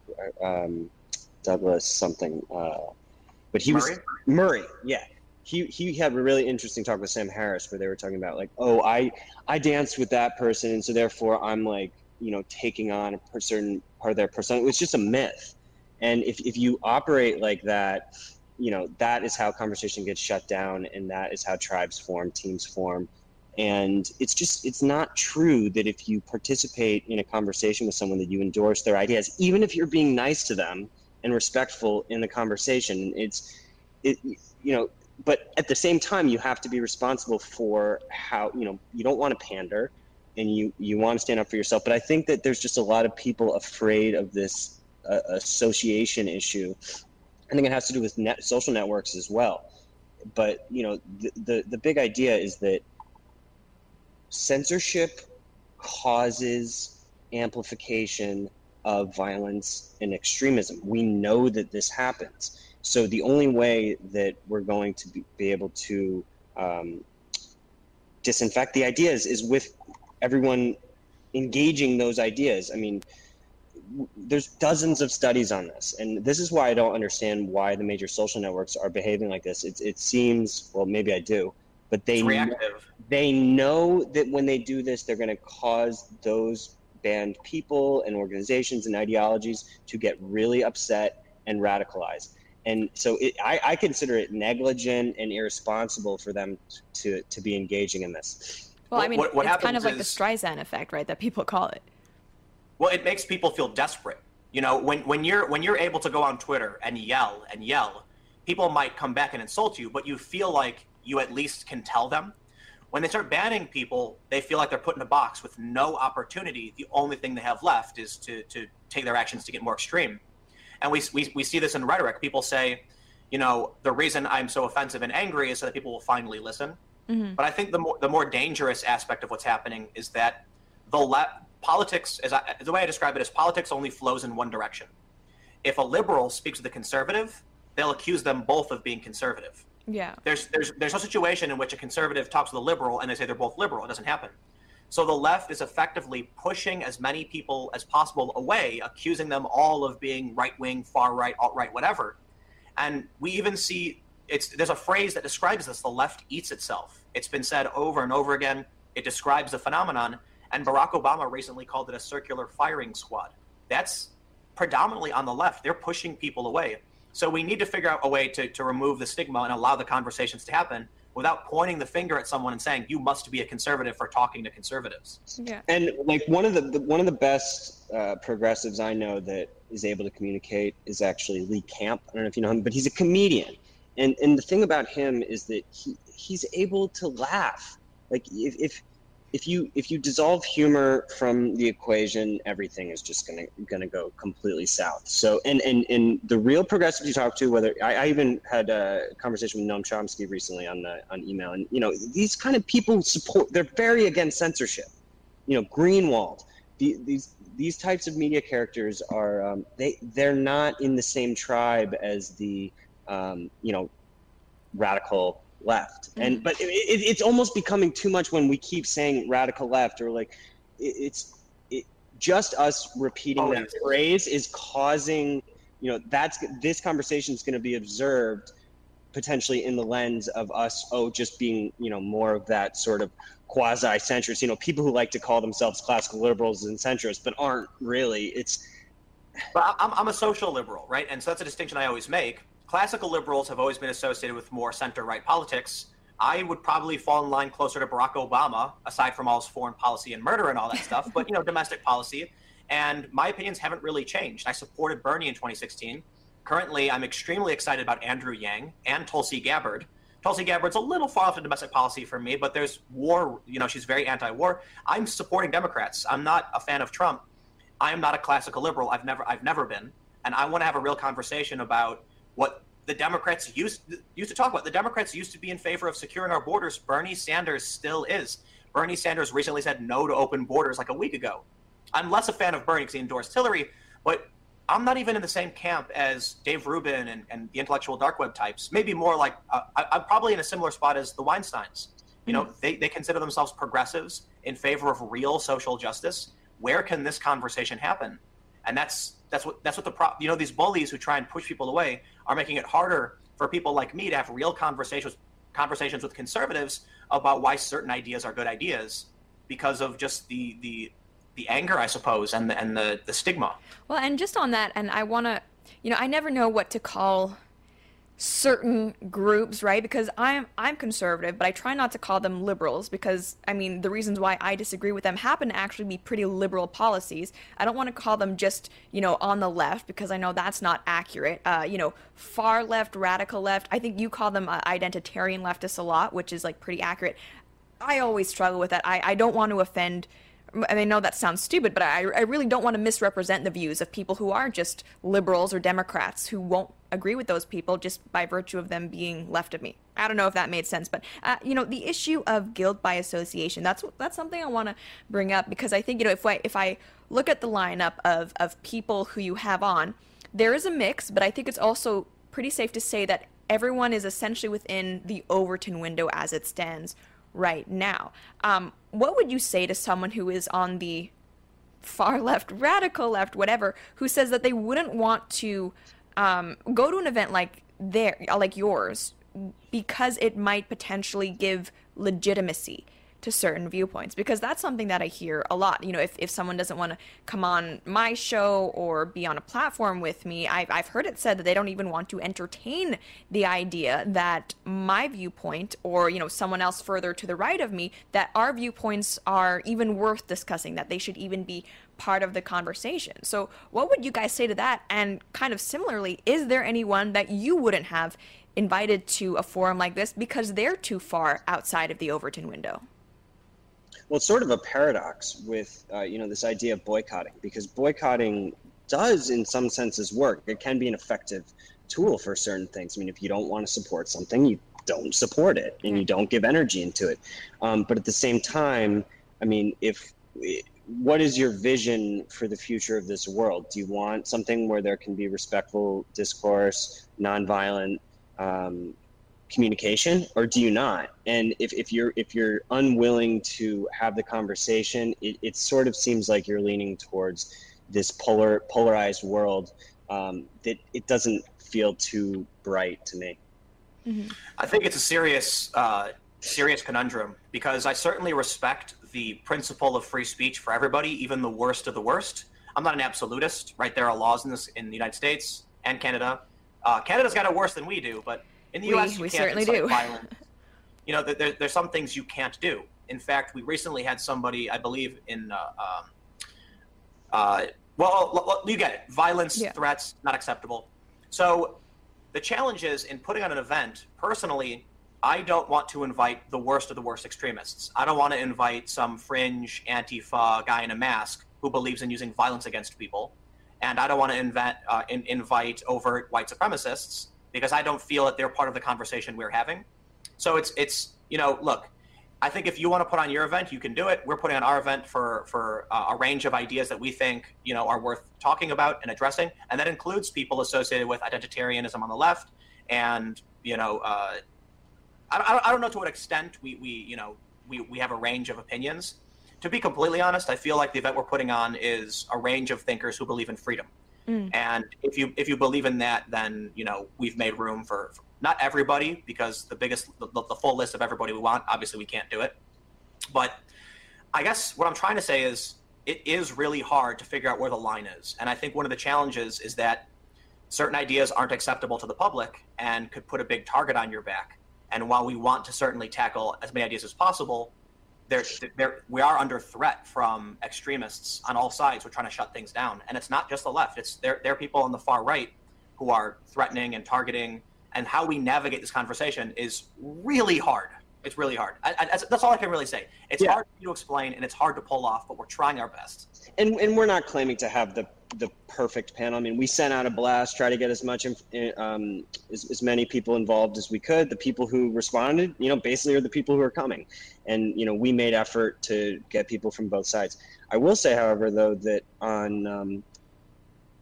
Douglas something, but he was Murray. Yeah. He had a really interesting talk with Sam Harris where they were talking about, like, oh, I danced with that person, and so therefore I'm like, you know, taking on a certain part of their persona. It's just a myth. And if you operate like that, you know, that is how conversation gets shut down, and that is how tribes form, teams form. And it's just, it's not true that if you participate in a conversation with someone that you endorse their ideas, even if you're being nice to them and respectful in the conversation, but at the same time, you have to be responsible for how, you know, you don't want to pander, and you want to stand up for yourself. But I think that there's just a lot of people afraid of this association issue. I think it has to do with social networks as well. But, you know, the big idea is that censorship causes amplification of violence and extremism. We know that this happens. So the only way that we're going to be able to disinfect the ideas is with everyone engaging those ideas. I mean, there's dozens of studies on this, and this is why I don't understand why the major social networks are behaving like this. It seems, well, maybe I do, but they know that when they do this, they're going to cause those banned people and organizations and ideologies to get really upset and radicalized. And so I consider it negligent and irresponsible for them to be engaging in this. Well, I mean, it's kind of like the Streisand effect, right, that people call it. Well, it makes people feel desperate. You know, when you're able to go on Twitter and yell, people might come back and insult you, but you feel like you at least can tell them. When they start banning people, they feel like they're put in a box with no opportunity. The only thing they have left is to take their actions to get more extreme. And we see this in rhetoric. People say, you know, the reason I'm so offensive and angry is so that people will finally listen. Mm-hmm. But I think the more dangerous aspect of what's happening is that the politics, the way I describe it, is politics only flows in one direction. If a liberal speaks with a conservative, they'll accuse them both of being conservative. Yeah. There's no situation in which a conservative talks with a liberal and they say they're both liberal. It doesn't happen. So the left is effectively pushing as many people as possible away, accusing them all of being right-wing, far-right, alt-right, whatever. And we even see there's a phrase that describes this: the left eats itself. It's been said over and over again. It describes the phenomenon. And Barack Obama recently called it a circular firing squad. That's predominantly on the left. They're pushing people away. So we need to figure out a way to remove the stigma and allow the conversations to happen without pointing the finger at someone and saying, you must be a conservative for talking to conservatives. Yeah. And like one of the best progressives I know that is able to communicate is actually Lee Camp. I don't know if you know him, but he's a comedian. And the thing about him is that he's able to laugh. Like if you dissolve humor from the equation, everything is just gonna go completely south. So and the real progressives you talk to, whether I even had a conversation with Noam Chomsky recently on email, and you know, these kind of people they're very against censorship. You know, Greenwald, these types of media characters are they're not in the same tribe as the you know, radical left. And but it's almost becoming too much when we keep saying radical left, or like it's just us repeating that phrase is causing, you know, this conversation is going to be observed potentially in the lens of us just being, you know, more of that sort of quasi centrist, you know, people who like to call themselves classical liberals and centrists but aren't really. But I'm a social liberal, right? And so that's a distinction I always make. Classical liberals have always been associated with more center-right politics. I would probably fall in line closer to Barack Obama, aside from all his foreign policy and murder and all that stuff, but, you know, domestic policy. And my opinions haven't really changed. I supported Bernie in 2016. Currently, I'm extremely excited about Andrew Yang and Tulsi Gabbard. Tulsi Gabbard's a little far off the domestic policy for me, but there's war. You know, she's very anti-war. I'm supporting Democrats. I'm not a fan of Trump. I am not a classical liberal. I've never been. And I want to have a real conversation about what the Democrats used to talk about. The Democrats used to be in favor of securing our borders. Bernie Sanders still is. Bernie Sanders recently said no to open borders like a week ago. I'm less a fan of Bernie because he endorsed Hillary, but I'm not even in the same camp as Dave Rubin and the intellectual dark web types. Maybe more like, I'm probably in a similar spot as the Weinsteins. You know, they consider themselves progressives in favor of real social justice. Where can this conversation happen? And that's what you know, these bullies who try and push people away are making it harder for people like me to have real conversations with conservatives about why certain ideas are good ideas, because of just the the anger, I suppose, and the stigma. Well, and just on that, and I want to, you know, I never know what to call certain groups, right? Because I'm conservative, but I try not to call them liberals, because I mean, the reasons why I disagree with them happen to actually be pretty liberal policies. I don't want to call them just, you know, on the left, because I know that's not accurate. You know, far left, radical left. I think you call them identitarian leftists a lot, which is like pretty accurate. I always struggle with that. I don't want to offend. I mean, I know that sounds stupid, but I really don't want to misrepresent the views of people who are just liberals or Democrats who won't agree with those people just by virtue of them being left of me. I don't know if that made sense, but you know, the issue of guilt by association, that's something I want to bring up, because I think, you know, if I look at the lineup of people who you have on, there is a mix, but I think it's also pretty safe to say that everyone is essentially within the Overton window as it stands right now. What would you say to someone who is on the far left, radical left, whatever, who says that they wouldn't want to go to an event like yours, because it might potentially give legitimacy to certain viewpoints? Because that's something that I hear a lot. You know, if someone doesn't want to come on my show or be on a platform with me, I've heard it said that they don't even want to entertain the idea that my viewpoint, or, you know, someone else further to the right of me, that our viewpoints are even worth discussing, that they should even be part of the conversation. So what would you guys say to that? And kind of similarly, is there anyone that you wouldn't have invited to a forum like this because they're too far outside of the Overton window? Well, it's sort of a paradox with, you know, this idea of boycotting, because boycotting does in some senses work. It can be an effective tool for certain things. I mean, if you don't want to support something, you don't support it and you don't give energy into it. But at the same time, I mean, what is your vision for the future of this world? Do you want something where there can be respectful discourse, nonviolent communication, or do you not? And if you're unwilling to have the conversation, it sort of seems like you're leaning towards this polarized world that it doesn't feel too bright to me. Mm-hmm. I think it's a serious conundrum, because I certainly respect the principle of free speech for everybody, even the worst of the worst. I'm not an absolutist, right? There are laws in the United States and Canada. Canada's got it worse than we do, but in the U.S., we certainly do. You know, there's some things you can't do. In fact, we recently had somebody, I believe, in you get it. Violence, threats, not acceptable. So the challenge is in putting on an event. Personally, I don't want to invite the worst of the worst extremists. I don't want to invite some fringe Antifa guy in a mask who believes in using violence against people, and I don't want to invite overt white supremacists, because I don't feel that they're part of the conversation we're having. So it's you know, look, I think if you want to put on your event, you can do it. We're putting on our event for a range of ideas that we think, you know, are worth talking about and addressing, and that includes people associated with identitarianism on the left, and, you know, I don't know to what extent we have a range of opinions. To be completely honest, I feel like the event we're putting on is a range of thinkers who believe in freedom. And if you believe in that, then, you know, we've made room for not everybody, because the full list of everybody we want, obviously we can't do it. But I guess what I'm trying to say is it is really hard to figure out where the line is. And I think one of the challenges is that certain ideas aren't acceptable to the public and could put a big target on your back. And while we want to certainly tackle as many ideas as possible, we are under threat from extremists on all sides. We're trying to shut things down, and it's not just the left. It's there are people on the far right who are threatening and targeting. And how we navigate this conversation is really hard. It's really hard. That's all I can really say. It's hard to explain, and it's hard to pull off. But we're trying our best. And we're not claiming to have the perfect panel. I mean, we sent out a blast, try to get as much as many people involved as we could. The people who responded, you know, basically are the people who are coming, and, you know, we made effort to get people from both sides. I will say, however, though, that on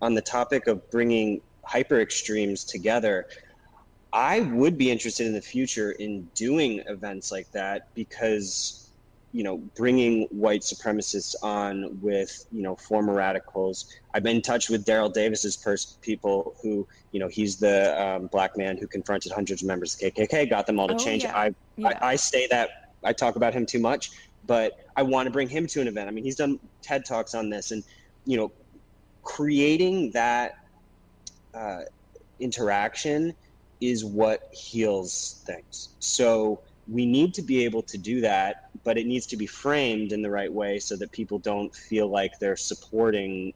the topic of bringing hyper extremes together, I would be interested in the future in doing events like that, because, you know, bringing white supremacists on with, you know, former radicals. I've been in touch with Daryl Davis's people who, you know, he's the black man who confronted hundreds of members of the KKK, got them all to change. I say that I talk about him too much, but I want to bring him to an event. I mean, he's done TED Talks on this, and, you know, creating that interaction is what heals things. So we need to be able to do that, but it needs to be framed in the right way so that people don't feel like they're supporting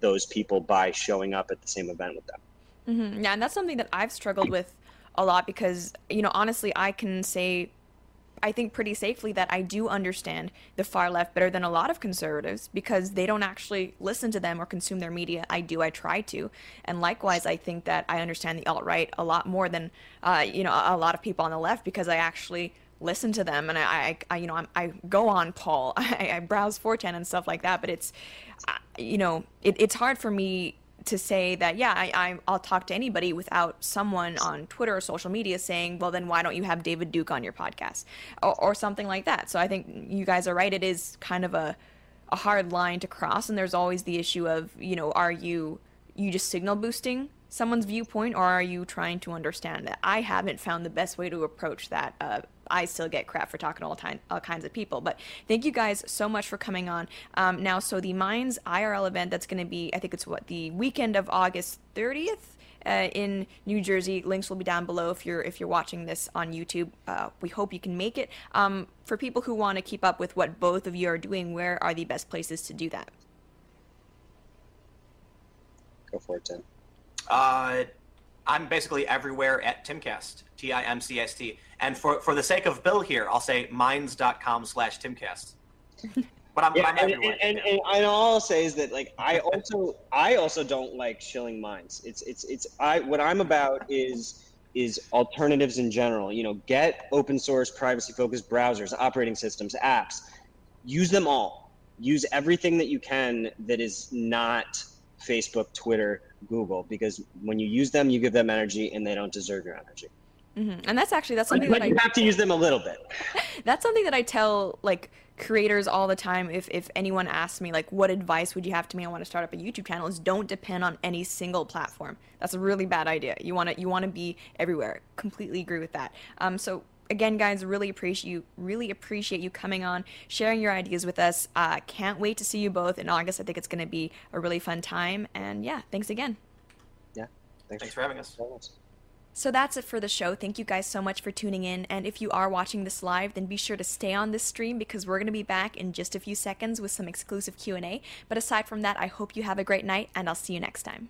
those people by showing up at the same event with them. Mm-hmm. Yeah, and that's something that I've struggled with a lot because, you know, honestly, I can say, I think pretty safely that I do understand the far left better than a lot of conservatives because they don't actually listen to them or consume their media. I do. I try to. And likewise, I think that I understand the alt-right a lot more than, you know, a lot of people on the left because I actually listen to them. And I you know, I go on Paul, I browse 4chan and stuff like that. But it's, you know, it's hard for me to say that, yeah, I'll talk to anybody without someone on Twitter or social media saying, well, then why don't you have David Duke on your podcast or something like that. So I think you guys are right. It is kind of a hard line to cross. And there's always the issue of, you know, are you just signal boosting someone's viewpoint or are you trying to understand that? I haven't found the best way to approach that. I still get crap for talking all kinds of people. But thank you guys so much for coming on. Now, so the Minds IRL event that's going to be, I think it's the weekend of August 30th in New Jersey. Links will be down below if you're watching this on YouTube. We hope you can make it. For people who want to keep up with what both of you are doing, where are the best places to do that? Go for it, Tim. I'm basically everywhere at Timcast, Timcast. And for the sake of Bill here, I'll say Minds.com/Timcast. But I'm everywhere. And all I'll say is that, like, I also don't like shilling Minds. What I'm about is alternatives in general. You know, get open source, privacy focused browsers, operating systems, apps. Use them all. Use everything that you can that is not Facebook, Twitter, Google, because when you use them, you give them energy and they don't deserve your energy. Mm-hmm. And that's something that you have to use them a little bit. That's something that I tell, like, creators all the time. If anyone asks me, like, what advice would you have to me? I want to start up a YouTube channel, is don't depend on any single platform. That's a really bad idea. You want to be everywhere. Completely agree with that. So again, guys, really appreciate you coming on, sharing your ideas with us. Can't wait to see you both in August. I think it's going to be a really fun time. And yeah, thanks again. Yeah, thanks for having us. So that's it for the show. Thank you guys so much for tuning in. And if you are watching this live, then be sure to stay on this stream because we're going to be back in just a few seconds with some exclusive Q&A. But aside from that, I hope you have a great night and I'll see you next time.